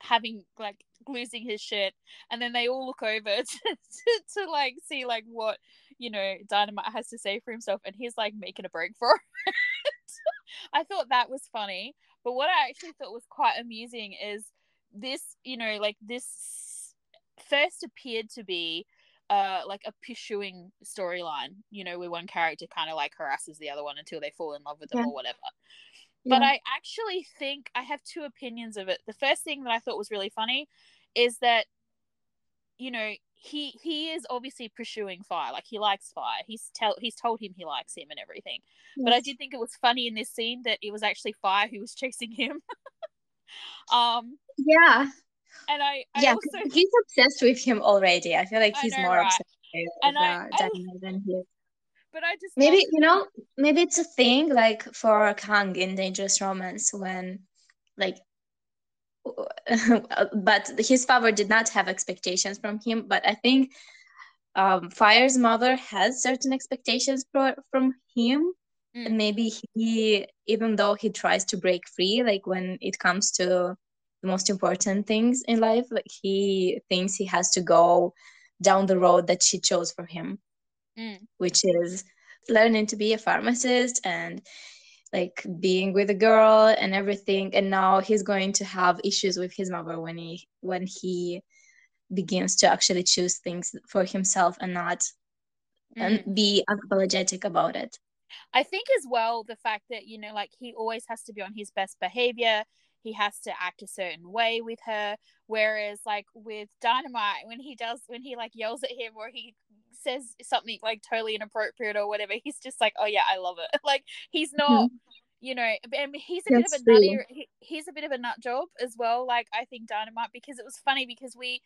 having like losing his shit, and then they all look over to, to, to like see like what, you know, Dynamite has to say for himself, and he's like making a break for it. I thought that was funny, but what I actually thought was quite amusing is this, you know, like this first appeared to be uh like a pursuing storyline, you know, where one character kind of like harasses the other one until they fall in love with them, yeah, or whatever. But yeah, I actually think I have two opinions of it. The first thing that I thought was really funny is that, you know, he he is obviously pursuing Fire. Like, he likes Fire. He's tell he's told him he likes him and everything. Yes. But I did think it was funny in this scene that it was actually Fire who was chasing him. um. Yeah. And I, I yeah, also... he's obsessed with him already. I feel like he's know, more right? obsessed with and I, I... than he is. But I just maybe like, you know maybe it's a thing like for Kang in Dangerous Romance when like but his father did not have expectations from him, but I think um, Fire's mother has certain expectations pro- from him, mm. and maybe he, even though he tries to break free, like when it comes to the most important things in life, like he thinks he has to go down the road that she chose for him. Mm. Which is learning to be a pharmacist and like being with a girl and everything. And now he's going to have issues with his mother when he when he begins to actually choose things for himself and not mm. and be unapologetic about it. I think as well the fact that, you know, like he always has to be on his best behavior. He has to act a certain way with her, whereas like with Dynamite, when he does when he like yells at him or he says something like totally inappropriate or whatever, he's just like, oh yeah, I love it. Like he's not, mm-hmm. you know, and he's a That's bit of a nutty, he, he's a bit of a nut job as well. Like I think Dynamite, because it was funny because we,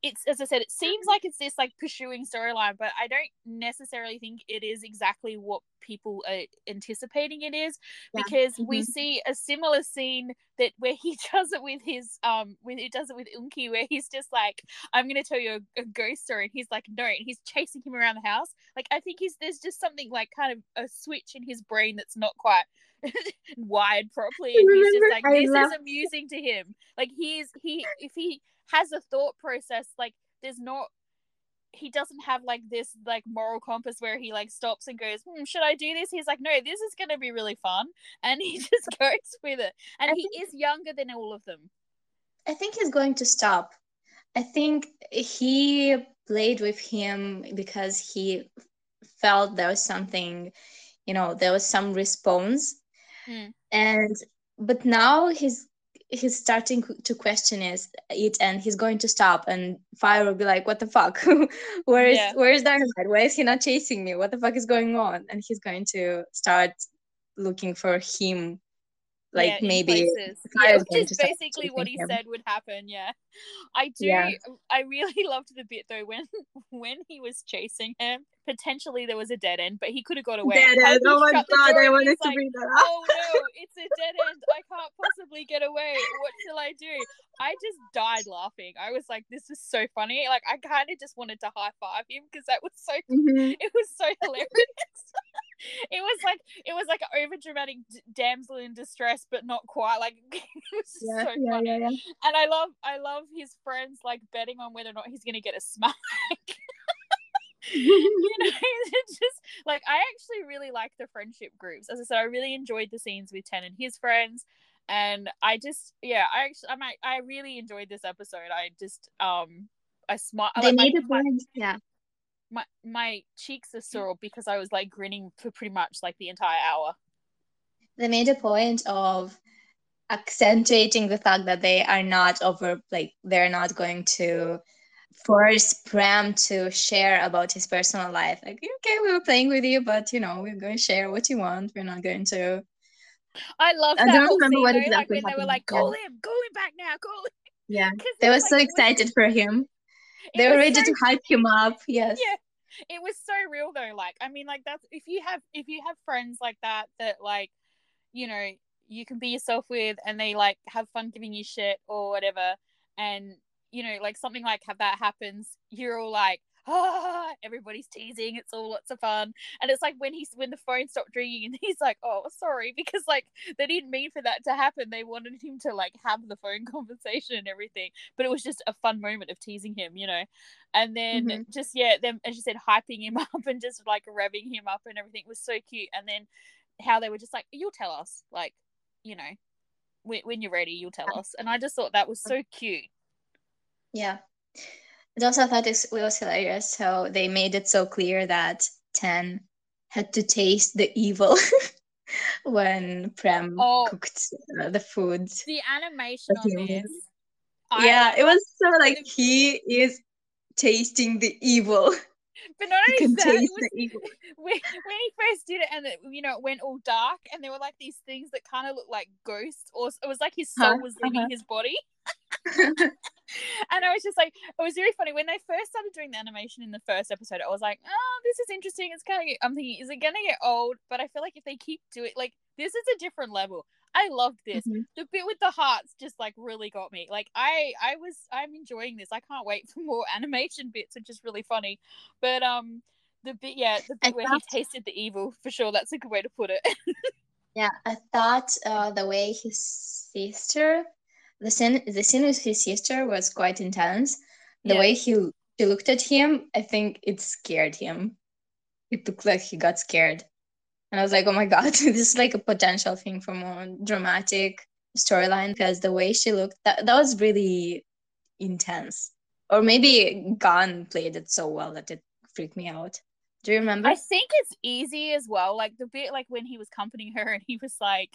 it's as I said, it seems like it's this like pursuing storyline, but I don't necessarily think it is exactly what people are anticipating it is, yeah. because mm-hmm. we see a similar scene that where he does it with his um with he does it with Unki, where he's just like, I'm gonna tell you a, a ghost story, and he's like no, and he's chasing him around the house. Like I think he's there's just something like kind of a switch in his brain that's not quite wired properly, and he's just like I this love- is amusing to him. Like he's he if he has a thought process, like there's not he doesn't have like this like moral compass where he like stops and goes, hmm, should I do this? He's like, no, this is gonna be really fun, and he just goes with it. And I he think, is younger than all of them. I think he's going to stop. I think he played with him because he felt there was something, you know, there was some response. Mm. And but now he's he's starting to question it, and he's going to stop, and Fire will be like, what the fuck? where is yeah. where is Dynamite? Why is he not chasing me? What the fuck is going on? And he's going to start looking for him, like yeah, maybe yeah, which is basically what he him. said would happen. Yeah, I do yeah. I really loved the bit though when when he was chasing him, potentially there was a dead end, but he could have got away. Dead end. Oh my god, I wanted to like, bring that up. Oh no, it's a dead end, I can't possibly get away, what shall I do? I just died laughing. I was like, this is so funny. Like I kind of just wanted to high five him because that was so mm-hmm. it was so hilarious. It was like it was like an over dramatic d- damsel in distress, but not quite. Like it was just yeah, so yeah, funny. Yeah, yeah. And I love I love his friends like betting on whether or not he's gonna get a smack. You know, it's just like I actually really like the friendship groups. As I said, I really enjoyed the scenes with Ten and his friends, and I just yeah, I actually I might, I really enjoyed this episode. I just um I smart. They like, made a point, yeah. My my cheeks are sore because I was like grinning for pretty much like the entire hour. They made a point of accentuating the fact that they are not over like they're not going to force Prem to share about his personal life. Like, okay, we were playing with you, but you know, we're going to share what you want. We're not going to. I love. I that don't remember what exactly like when they were like, call yeah. him, call him back now, call him. Yeah, they were like, so excited for him. It they were ready so, to hype him up. Yes. Yeah, it was so real though. Like, I mean, like that's if you have if you have friends like that that like, you know, you can be yourself with, and they like have fun giving you shit or whatever, and you know, like something like have that happens, you're all like, ah, everybody's teasing, it's all lots of fun. And it's like when he's when the phone stopped ringing and he's like, oh, sorry, because like they didn't mean for that to happen. They wanted him to like have the phone conversation and everything, but it was just a fun moment of teasing him, you know. And then mm-hmm. just yeah them, as you said, hyping him up and just like revving him up and everything was so cute. And then how they were just like, you'll tell us, like, you know, when, when you're ready, you'll tell us. And I just thought that was so cute. Yeah, and also I thought it was hilarious how they made it so clear that Tan had to taste the evil when Prem oh, cooked uh, the food. The animation on this. Yeah, I, it was so like, he is tasting the evil. But not only that, it was, when, when he first did it and it, you know, it went all dark and there were like these things that kind of looked like ghosts, or it was like his soul huh? was leaving uh-huh. his body. And I was just like, it was really funny when they first started doing the animation in the first episode. I was like, oh, this is interesting. It's kind of, I'm thinking, is it gonna get old? But I feel like if they keep doing, like, this is a different level. I loved this. Mm-hmm. The bit with the hearts just like really got me. Like I, I was, I'm enjoying this. I can't wait for more animation bits, which is really funny. But um, the bit, yeah, the bit I where thought... he tasted the evil, for sure. That's a good way to put it. Yeah, I thought uh, the way his sister, the scene, the scene with his sister was quite intense. The yeah. way he she looked at him, I think it scared him. It looked like he got scared. And I was like, oh my God, this is like a potential thing for more dramatic storyline, because the way she looked, that, that was really intense. Or maybe Gunn played it so well that it freaked me out. Do you remember? I think it's easy as well. Like the bit like when he was comforting her and he was like,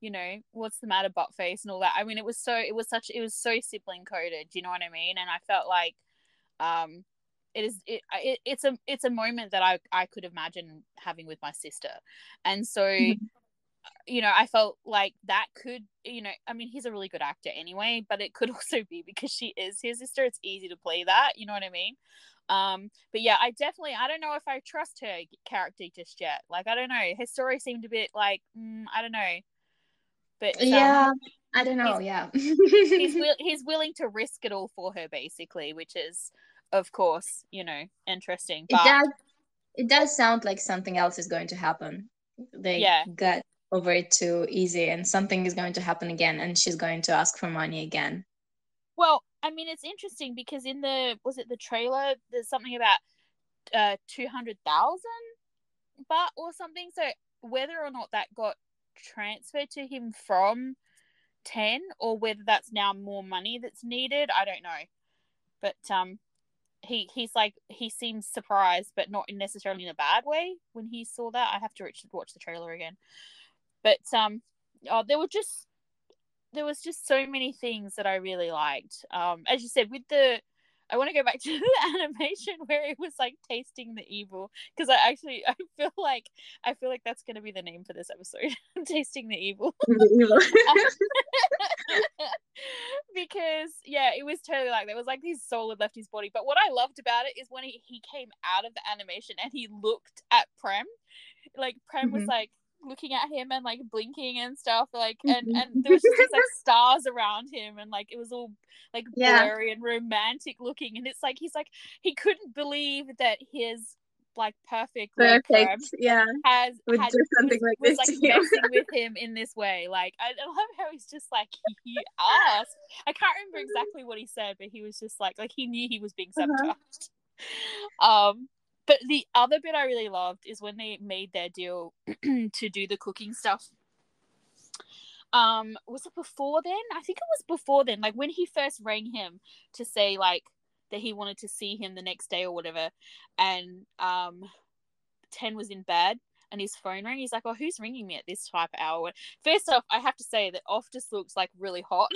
you know, what's the matter, butt face, and all that. I mean, it was so, it was such, it was so sibling coded. Do you know what I mean? And I felt like, um, It is it, it it's a it's a moment that I, I could imagine having with my sister, and so mm-hmm. you know, I felt like that could, you know, I mean, he's a really good actor anyway, but it could also be because she is his sister, it's easy to play that, you know what I mean? Um but yeah, I definitely, I don't know if I trust her character just yet. Like, I don't know, her story seemed a bit like mm, I don't know, but um, yeah, I don't know, he's, yeah he's he's willing to risk it all for her basically, which is, of course, you know, interesting. But... It does. It does sound like something else is going to happen. They yeah. got over it too easy, and something is going to happen again, and she's going to ask for money again. Well, I mean, it's interesting because in the was it the trailer? There's something about uh, two hundred thousand baht or something. So whether or not that got transferred to him from Ten, or whether that's now more money that's needed, I don't know. But um. He he's like, he seems surprised, but not necessarily in a bad way when he saw that. I have to watch the trailer again. But um, oh, there were just there was just so many things that I really liked. Um, as you said, with the I want to go back to the animation where it was like tasting the evil, because I actually I feel like I feel like that's going to be the name for this episode, tasting the evil. Because yeah, it was totally like that. It was like his soul had left his body. But what I loved about it is when he, he came out of the animation and he looked at Prem, like Prem mm-hmm. was like looking at him and like blinking and stuff, like and and there was just these, like stars around him, and like it was all like blurry yeah. and romantic looking, and it's like he's like he couldn't believe that his like perfect, perfect like, yeah has would had, do something was, like was, this was, like you. Messing with him in this way. Like I, I love how he's just like, you asked. I can't remember exactly what he said, but he was just like like he knew he was being sabotaged. Uh-huh. um But the other bit I really loved is when they made their deal to do the cooking stuff. Um, was it before then? I think it was before then. Like when he first rang him to say like that he wanted to see him the next day or whatever. And um, Ten was in bed and his phone rang. He's like, oh, who's ringing me at this type of hour? First off, I have to say that Off just looks like really hot.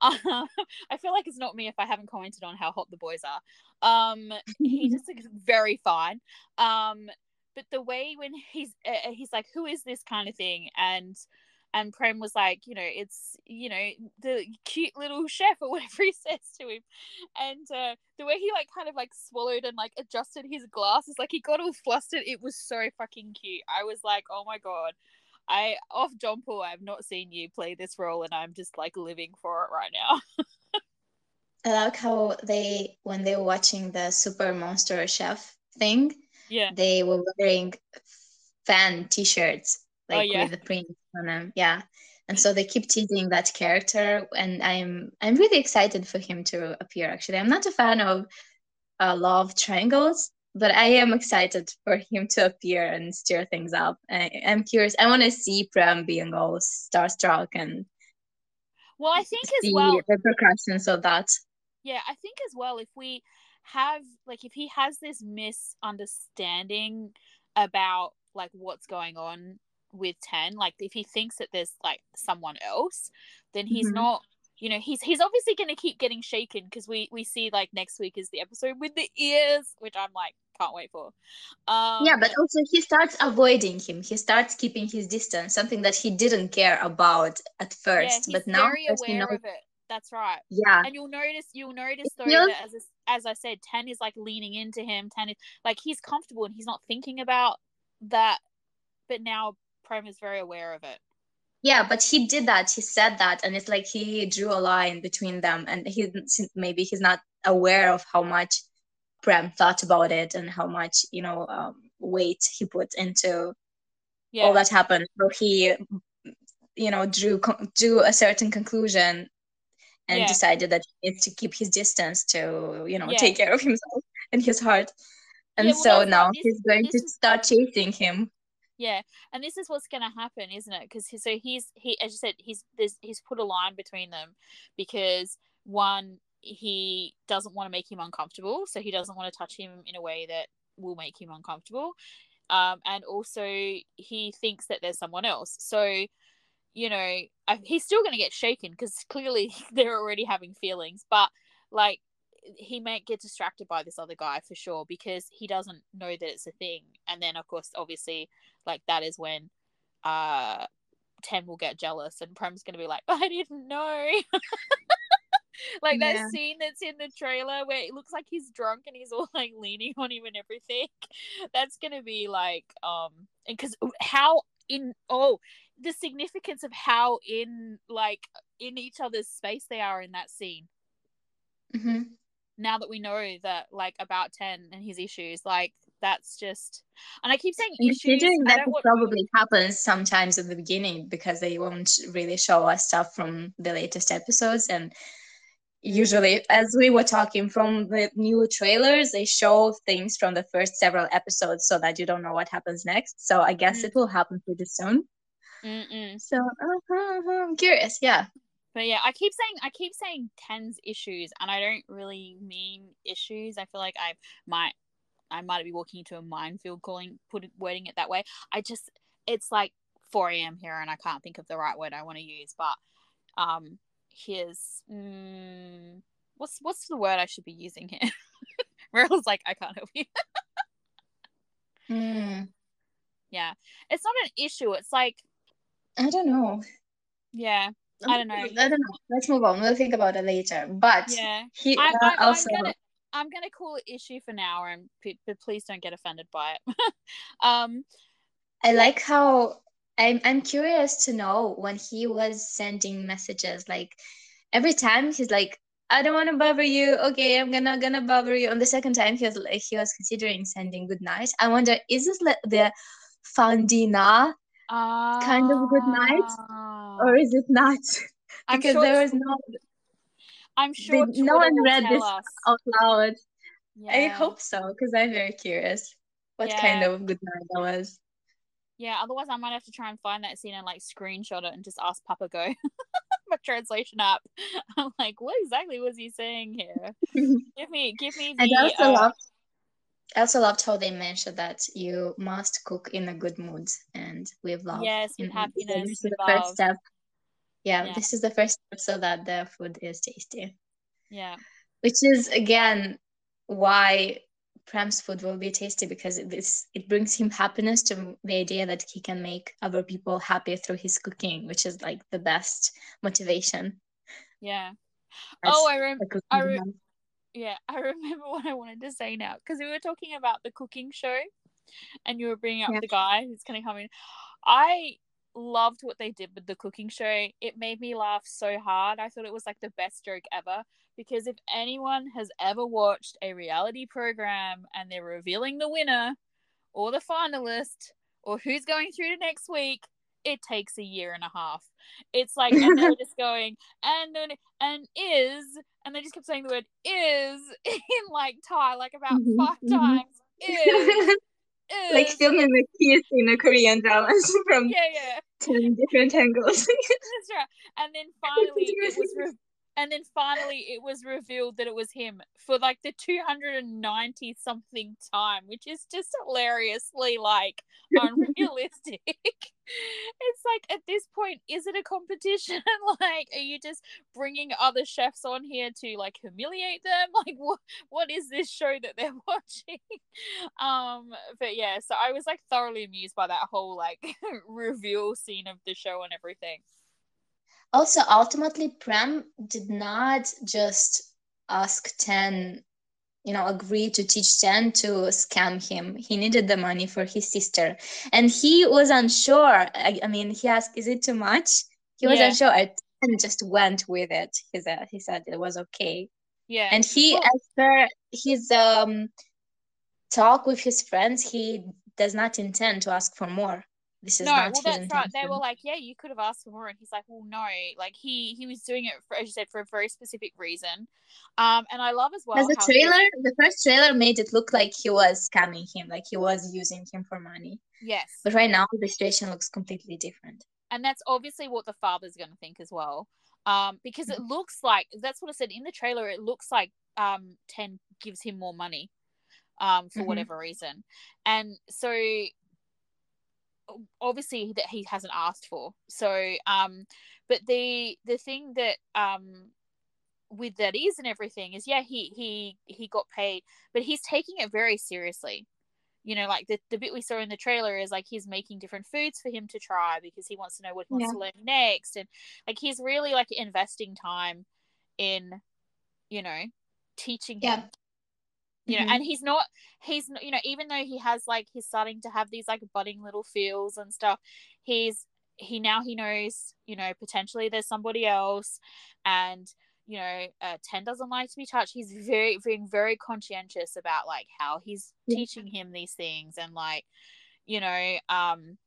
Um, I feel like it's not me if I haven't commented on how hot the boys are. Um, he just looks very fine. Um, but the way when he's uh, he's like, who is this kind of thing? And and Prem was like, you know, it's, you know, the cute little chef or whatever he says to him. And uh, the way he like kind of like swallowed and like adjusted his glasses, like he got all flustered. It was so fucking cute. I was like, oh my God. I off John Paul, I've not seen you play this role, and I'm just like living for it right now. I like how they, when they were watching the Super Monster Chef thing, yeah, they were wearing fan T-shirts, like oh, yeah. with the print on them. Yeah, and so they keep teasing that character, and I'm I'm really excited for him to appear. Actually, I'm not a fan of uh, love triangles, but I am excited for him to appear and stir things up. I, I'm curious. I want to see Prem being all starstruck and. Well, I think as well the repercussions of that. Yeah, I think as well if we have like if he has this misunderstanding about like what's going on with Ten, like if he thinks that there's like someone else, then he's mm-hmm. not, you know, he's he's obviously going to keep getting shaken because we we see like next week is the episode with the ears, which I'm like can't wait for. Um, yeah, but also he starts avoiding him. He starts keeping his distance, something that he didn't care about at first, yeah, but now he's very aware of it. That's right. Yeah, and you'll notice, you'll notice though feels- that as as I said, Tan is like leaning into him. Tan is like he's comfortable and he's not thinking about that, but now Prem is very aware of it. Yeah, but he did that. He said that, and it's like he drew a line between them, and he maybe he's not aware of how much Prem thought about it and how much, you know, um, weight he put into yeah. all that happened. So he, you know, drew drew a certain conclusion and yeah. decided that he needs to keep his distance to, you know, yeah. take care of himself and his heart. And yeah, well, so now this, he's going to start chasing him. Yeah, and this is what's going to happen, isn't it? Because he, so he's he as you said he's he's put a line between them because one. He doesn't want to make him uncomfortable, so he doesn't want to touch him in a way that will make him uncomfortable, um and also he thinks that there's someone else, so you know I, he's still going to get shaken because clearly they're already having feelings, but like he might get distracted by this other guy for sure because he doesn't know that it's a thing, and then of course obviously like that is when uh Ten will get jealous and Prem's going to be like, I didn't know. Like that yeah. scene that's in the trailer where it looks like he's drunk and he's all like leaning on him and everything. That's gonna be like, um, because how in oh the significance of how in like in each other's space they are in that scene. Mm-hmm. Now that we know that like about Ten and his issues, like that's just, and I keep saying issues. That want... probably happens sometimes at the beginning because they won't really show us stuff from the latest episodes and. Usually, as we were talking from the new trailers, they show things from the first several episodes so that you don't know what happens next. So I guess mm. it will happen pretty soon. Mm-mm. So uh, I'm curious, yeah. But yeah, I keep saying I keep saying Ten's issues, and I don't really mean issues. I feel like I might I might be walking into a minefield, calling put wording it that way. I just it's like four a.m. here, and I can't think of the right word I want to use, but um. His mm, what's what's the word I should be using here? Meryl's like, I can't help you. mm. Yeah, it's not an issue. It's like I don't know. Yeah, I don't know. I don't know. Let's move on. We'll think about it later. But yeah, he I, I, uh, also. I'm gonna, I'm gonna call it issue for now, and but please don't get offended by it. um, I like how. I'm I'm curious to know when he was sending messages, like every time he's like, I don't want to bother you. Okay, I'm gonna gonna bother you. And the second time he was like, he was considering sending good night. I wonder, is this like the Fandina uh, kind of good night, or is it not? Because sure there was no. I'm sure they, no one read this us. Out loud. Yeah. I hope so, because I'm very curious what yeah. kind of good night that was. Yeah, otherwise I might have to try and find that scene and like screenshot it and just ask Papa Go, my translation app. I'm like, what exactly was he saying here? give me, give me. The, and I also uh... loved, I also loved how they mentioned that you must cook in a good mood and with love. Yes, with happiness. This is the first step. Yeah, yeah, this is the first step so that the food is tasty. Yeah, which is again why. Prem's food will be tasty because it, is, it brings him happiness to the idea that he can make other people happy through his cooking, which is like the best motivation. Yeah. As oh, I remember. I re- yeah, I remember what I wanted to say now because we were talking about the cooking show, and you were bringing up yeah. the guy who's going to come in. I loved what they did with the cooking show. It made me laugh so hard. I thought it was like the best joke ever, because if anyone has ever watched a reality program and they're revealing the winner or the finalist or who's going through to next week, it takes a year and a half. It's like, and they're just going, and then, and is, and they just kept saying the word is in like Thai, like about mm-hmm, five mm-hmm. times. Is. Is. Like filming the kiss in a Korean drama from yeah, yeah. ten different angles. That's right. And then finally, it was re- and then finally, it was revealed that it was him for like the two hundred and ninety something time, which is just hilariously like unrealistic. It's like, at this point, is it a competition? Like, are you just bringing other chefs on here to like humiliate them? Like, what what is this show that they're watching? Um but yeah, so I was like thoroughly amused by that whole like reveal scene of the show and everything. Also, ultimately, Prem did not just ask Ten, you know, agreed to teach Tan to scam him. He needed the money for his sister. And he was unsure. I, I mean, he asked, is it too much? He was yeah. unsure. Tan just went with it. He said, he said it was okay. Yeah. And he, oh. after his um, talk with his friends, he does not intend to ask for more. This is no, well, that's intention. Right. They were like, yeah, you could have asked for more. And he's like, well, no. Like, he he was doing it, for, as you said, for a very specific reason. Um, And I love as well. As the trailer, he... the first trailer made it look like he was scamming him, like he was using him for money. Yes. But right now, the situation looks completely different. And that's obviously what the father's going to think as well. Um, Because it looks like, that's what I said in the trailer, it looks like um Ten gives him more money um for mm-hmm. whatever reason. And so... obviously that he hasn't asked for. So um but the the thing that um with that is and everything is yeah he he he got paid, but he's taking it very seriously. You know, like the, the bit we saw in the trailer is like he's making different foods for him to try because he wants to know what he wants yeah. to learn next, and like he's really like investing time in, you know, teaching yeah. him. You know, mm-hmm. and he's not, he's, you know, even though he has, like, he's starting to have these, like, budding little feels and stuff, he's, he, now he knows, you know, potentially there's somebody else, and, you know, uh, Ten doesn't like to be touched. He's very, being very conscientious about, like, how he's yeah. teaching him these things, and, like, you know, um,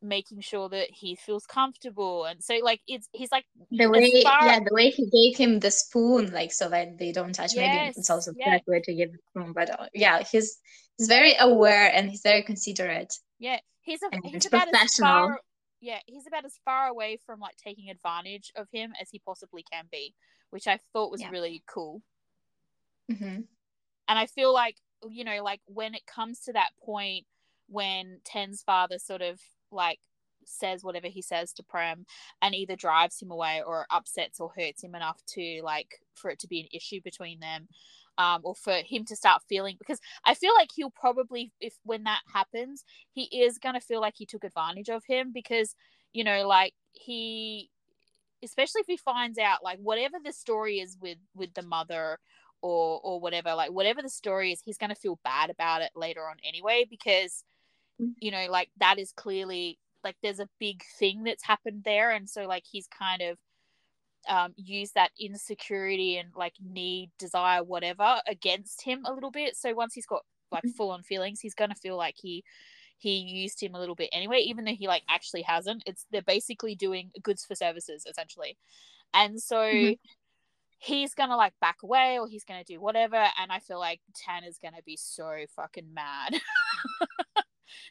making sure that he feels comfortable. And so, like, it's, he's, like, the way, yeah, the way he gave him the spoon, like, so that they don't touch. Yes, maybe it's also the correct way to give the spoon, but uh, yeah, he's he's very aware and he's very considerate. Yeah, he's a he's about as far, yeah, he's about as far away from like taking advantage of him as he possibly can be, which I thought was yeah. really cool. Mm-hmm. And I feel like, you know, like when it comes to that point when Ten's father sort of like says whatever he says to Prem and either drives him away or upsets or hurts him enough to like for it to be an issue between them, um or for him to start feeling, because I feel like he'll probably, if when that happens, he is going to feel like he took advantage of him, because, you know, like he, especially if he finds out like whatever the story is with with the mother or or whatever, like whatever the story is, he's going to feel bad about it later on anyway, because, you know, like that is clearly like there's a big thing that's happened there, and so like he's kind of um used that insecurity and like need, desire, whatever against him a little bit. So once he's got like full-on feelings, he's gonna feel like he he used him a little bit anyway, even though he like actually hasn't. It's they're basically doing goods for services essentially, and so mm-hmm. he's gonna like back away or he's gonna do whatever, and I feel like Tan is gonna be so fucking mad.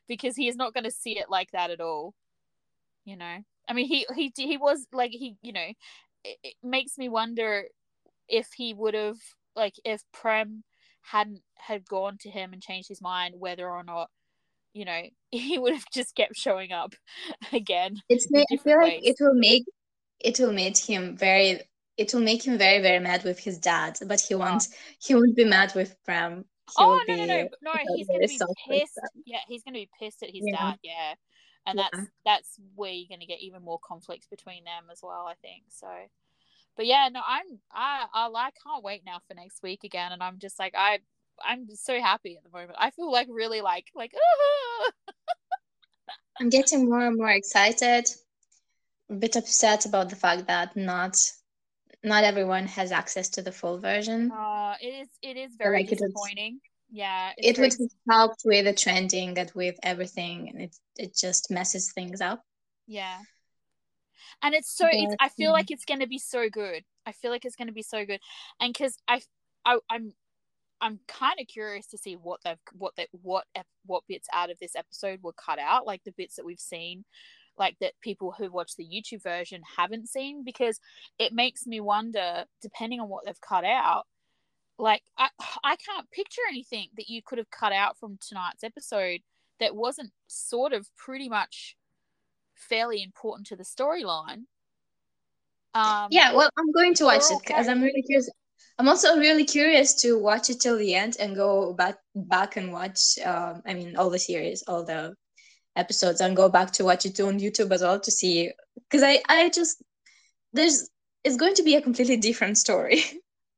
Because he is not going to see it like that at all, you know. I mean, he he he was like he, you know, it, it makes me wonder if he would have, like, if Prem hadn't had gone to him and changed his mind, whether or not, you know, he would have just kept showing up again. It's made, I feel ways. like it will make it will make him very it will make him very very mad with his dad, but he won't oh. he won't be mad with Prem. He'll oh no no no no! He's gonna be pissed. Yeah, he's gonna be pissed at his yeah. dad. Yeah, and yeah. that's that's where you're gonna get even more conflicts between them as well, I think. So, but yeah, no, I'm I I like can't wait now for next week again, and I'm just like I I'm so happy at the moment. I feel like really like like I'm getting more and more excited, a bit upset about the fact that not not everyone has access to the full version. Uh, it is it is very like disappointing. It, yeah. It would have helped with the trending and with everything, and it it just messes things up. Yeah. And it's so, it's, I feel like it's going to be so good. I feel like it's going to be so good. And because I, I, I'm I'm kind of curious to see what they've what they, what what bits out of this episode were cut out, like the bits that we've seen, like that people who watch the YouTube version haven't seen, because it makes me wonder, depending on what they've cut out, like I I can't picture anything that you could have cut out from tonight's episode that wasn't sort of pretty much fairly important to the storyline. Um, yeah, well, I'm going to watch it because I'm really curious. I'm also really curious to watch it till the end and go back back and watch, um, I mean, all the series, all the episodes, and go back to watch it on YouTube as well to see. Because I, I just, there's, it's going to be a completely different story.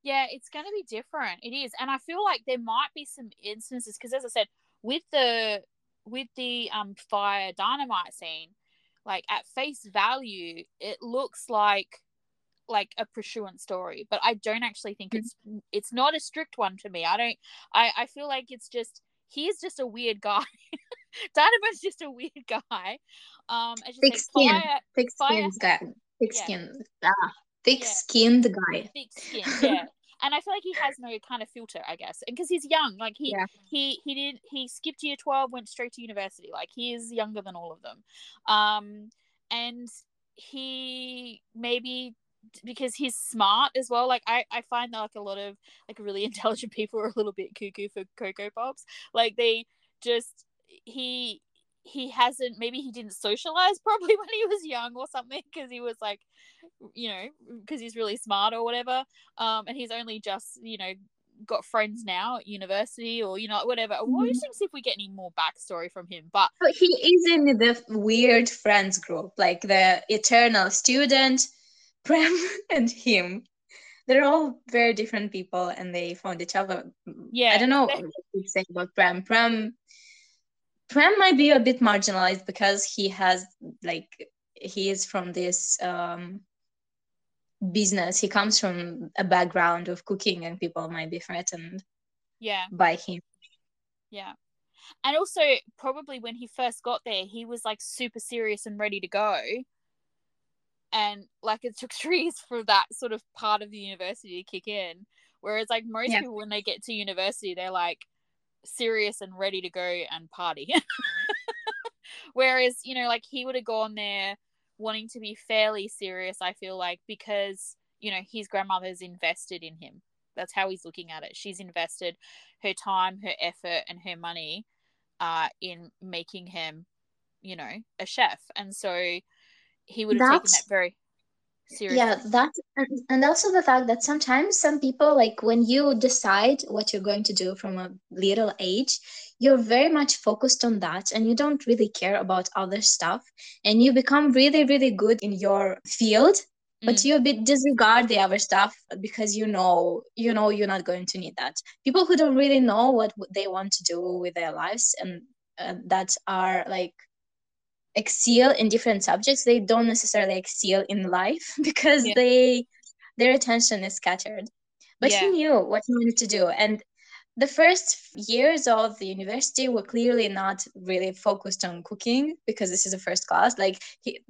Yeah, it's going to be different. It is. And I feel like there might be some instances, because as I said, with the, with the um, Fire Dynamite scene, like at face value, it looks like, like a pursuant story, but I don't actually think it's it's not a strict one to me. I don't I, I feel like it's just he's just a weird guy. Dynamite's just a weird guy. Um thick skin. Thick skinned guy. Thick skin. Ah, thick skinned guy. Thick skin, yeah. And I feel like he has no kind of filter, I guess. And because he's young. Like he yeah. he he didn't he skipped year twelve, went straight to university. Like he is younger than all of them. Um and he maybe because he's smart as well. Like I, I find that like a lot of like really intelligent people are a little bit cuckoo for Cocoa Pops. Like they just he he hasn't maybe he didn't socialize probably when he was young or something, because he was like, you know, because he's really smart or whatever. Um, and he's only just, you know, got friends now at university or, you know, whatever. Mm-hmm. We'll just see if we get any more backstory from him. But but he is in the weird friends group, like the eternal student, Prem and him. They're all very different people and they found each other. Yeah, I don't know what you say about Prem. Prem Prem might be a bit marginalized because he has like he is from this um business. He comes from a background of cooking and people might be threatened yeah by him. Yeah. And also probably when he first got there he was like super serious and ready to go. And, like, it took three years for that sort of part of the university to kick in. Whereas, like, most yeah. people, when they get to university, they're, like, serious and ready to go and party. Whereas, you know, like, he would have gone there wanting to be fairly serious, I feel like, because, you know, his grandmother's invested in him. That's how he's looking at it. She's invested her time, her effort, and her money uh, in making him, you know, a chef. And so he would have That's, taken that very seriously. Yeah, that and, and also the fact that sometimes some people, like when you decide what you're going to do from a little age, you're very much focused on that and you don't really care about other stuff and you become really, really good in your field, but mm. you a bit disregard the other stuff because you know, you know you're not going to need that. People who don't really know what they want to do with their lives and uh, that are like, excel in different subjects, they don't necessarily excel in life because yeah. they their attention is scattered. But yeah. he knew what he wanted to do, and the first years of the university were clearly not really focused on cooking because this is the first class. Like he,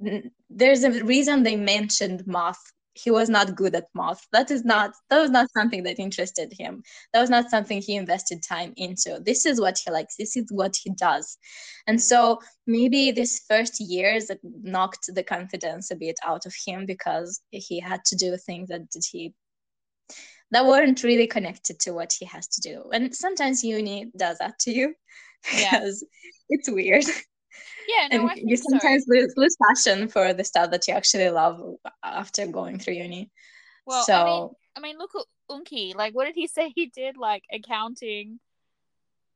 there's a reason they mentioned math. He was not good at math. That is not that was not something that interested him. That was not something he invested time into. This is what he likes. This is what he does. And mm-hmm. so maybe this first years knocked the confidence a bit out of him because he had to do things that did he that weren't really connected to what he has to do. And sometimes uni does that to you because yeah. it's weird. Yeah, no, and I think you sometimes so. lose, lose passion for the stuff that you actually love after going through uni. Well, so I mean, I mean look at Unki. Like, what did he say he did? Like accounting,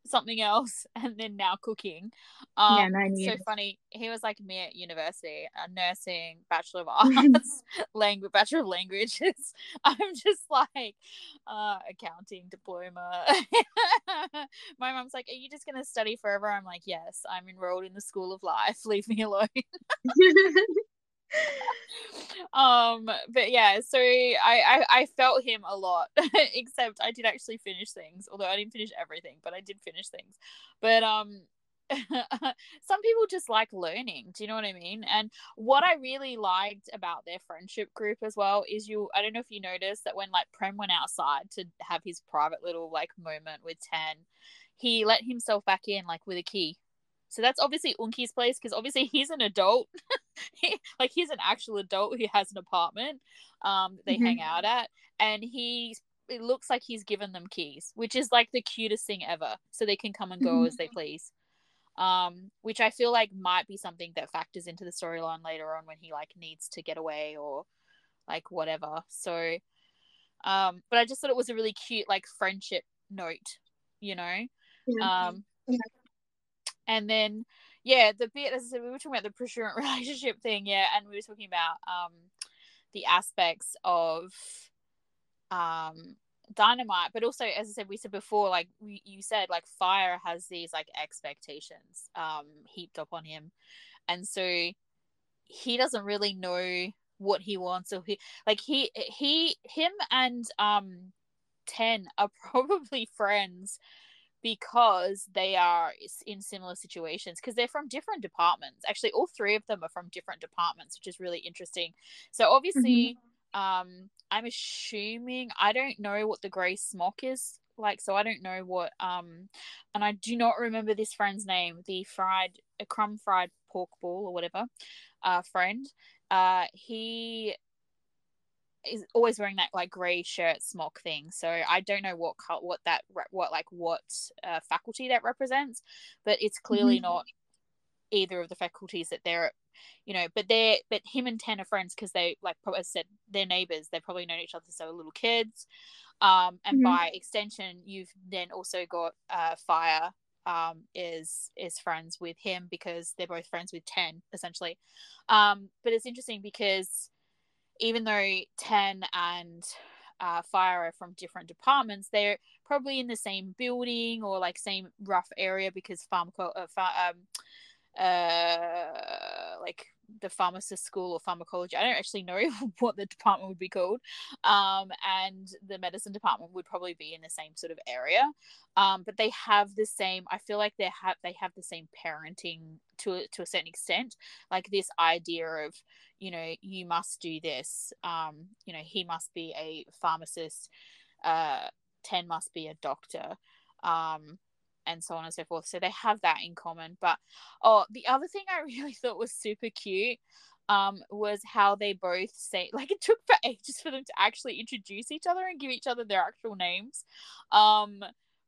something else and then now cooking. Um, yeah, nine years. So funny. He was like me at university, a nursing, Bachelor of Arts, language, Bachelor of Languages. I'm just like uh, accounting diploma. My mom's like, are you just going to study forever? I'm like, yes, I'm enrolled in the School of Life. Leave me alone. um but yeah so I, I I felt him a lot. Except I did actually finish things, although I didn't finish everything, but I did finish things. But um some people just like learning, do you know what I mean? And what I really liked about their friendship group as well is you I don't know if you noticed that when like Prem went outside to have his private little like moment with Tan, he let himself back in like with a key. So that's obviously Unki's place, because obviously he's an adult. he, like he's an actual adult who has an apartment um, that they mm-hmm. hang out at. And he, it looks like he's given them keys, which is like the cutest thing ever. So they can come and go mm-hmm. as they please. Um, which I feel like might be something that factors into the storyline later on when he like needs to get away or like whatever. So, um, but I just thought it was a really cute like friendship note, you know? Yeah. Um, yeah. And then, yeah, the bit, as I said, we were talking about the pursuant relationship thing, yeah, and we were talking about um, the aspects of um, Dynamite, but also, as I said, we said before, like, we, you said, like, Fire has these, like, expectations um, heaped up on him, and so he doesn't really know what he wants, or he, like, he, he, him and um, Ten are probably friends because they are in similar situations, because they're from different departments. Actually, all three of them are from different departments, which is really interesting. So obviously, mm-hmm. um, I'm assuming, I don't know what the grey smock is like, so I don't know what, um, and I do not remember this friend's name, the fried, a crumb fried pork ball or whatever, uh, friend. Uh, he is always wearing that like grey shirt smock thing, so I don't know what what that what like what uh, faculty that represents, but it's clearly mm-hmm. not either of the faculties that they're, you know, but they're but him and Ten are friends because they, like I said, they're neighbours, they've probably known each other since they were little kids, um and mm-hmm. by extension you've then also got uh Fire um is is friends with him because they're both friends with Ten essentially. Um but it's interesting because even though Ten and uh, Fire are from different departments, they're probably in the same building or like same rough area because pharmaco, uh, ph- um, uh, like the pharmacist school or pharmacology. I don't actually know what the department would be called. Um, and the medicine department would probably be in the same sort of area. Um, but they have the same. I feel like they have they have the same parenting to a, to a certain extent. Like this idea of, you know, you must do this. Um, you know, he must be a pharmacist. Uh, Ten must be a doctor. Um. And so on and so forth. So they have that in common. But oh, the other thing I really thought was super cute um, was how they both say, like, it took for ages for them to actually introduce each other and give each other their actual names. Um,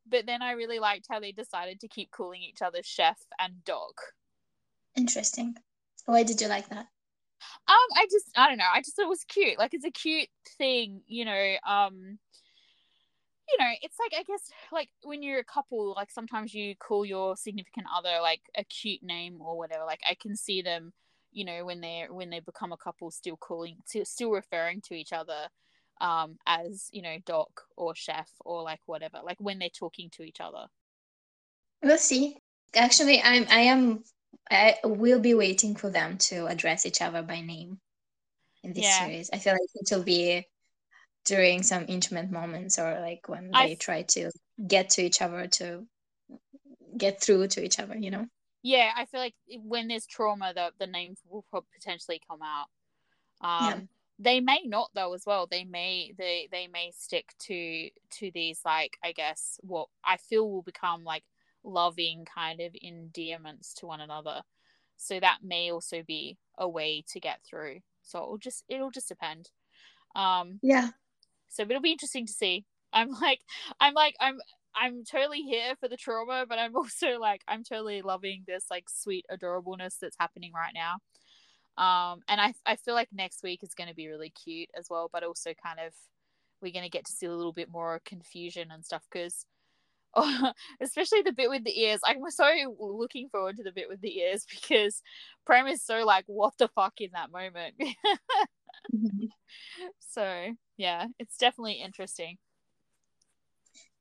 but then I really liked how they decided to keep calling each other chef and dog. Interesting. Why did you like that? Um, I just, I don't know. I just thought it was cute. Like, it's a cute thing, you know. Um, you know, it's like, I guess, like when you're a couple, like sometimes you call your significant other like a cute name or whatever. Like I can see them, you know, when they're when they become a couple, still calling, still referring to each other um, as, you know, doc or chef or like whatever. Like when they're talking to each other. We'll see. Actually, I'm I am I will be waiting for them to address each other by name in this yeah. series. I feel like it'll be during some intimate moments or like when they I, try to get to each other, to get through to each other, you know? Yeah, I feel like when there's trauma, the, the names will potentially come out. Um, yeah. They may not though as well. They may, they, they may stick to, to these, like, I guess what I feel will become like loving kind of endearments to one another. So that may also be a way to get through. So it'll just, it'll just depend. Um, yeah. So it'll be interesting to see. I'm like, I'm like, I'm, I'm totally here for the trauma, but I'm also like, I'm totally loving this like sweet adorableness that's happening right now. Um, and I, I feel like next week is going to be really cute as well, but also kind of, we're going to get to see a little bit more confusion and stuff because Oh, especially the bit with the ears. I'm so looking forward to the bit with the ears because Prem is so like, what the fuck in that moment. Mm-hmm. So yeah, it's definitely interesting.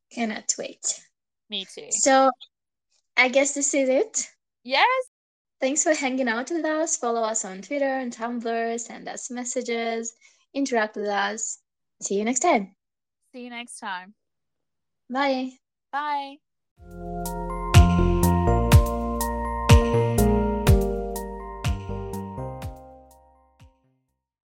Cannot wait. Me too. So I guess this is it. Yes. Thanks for hanging out with us. Follow us on Twitter and Tumblr. Send us messages. Interact with us. See you next time. See you next time. Bye. Bye.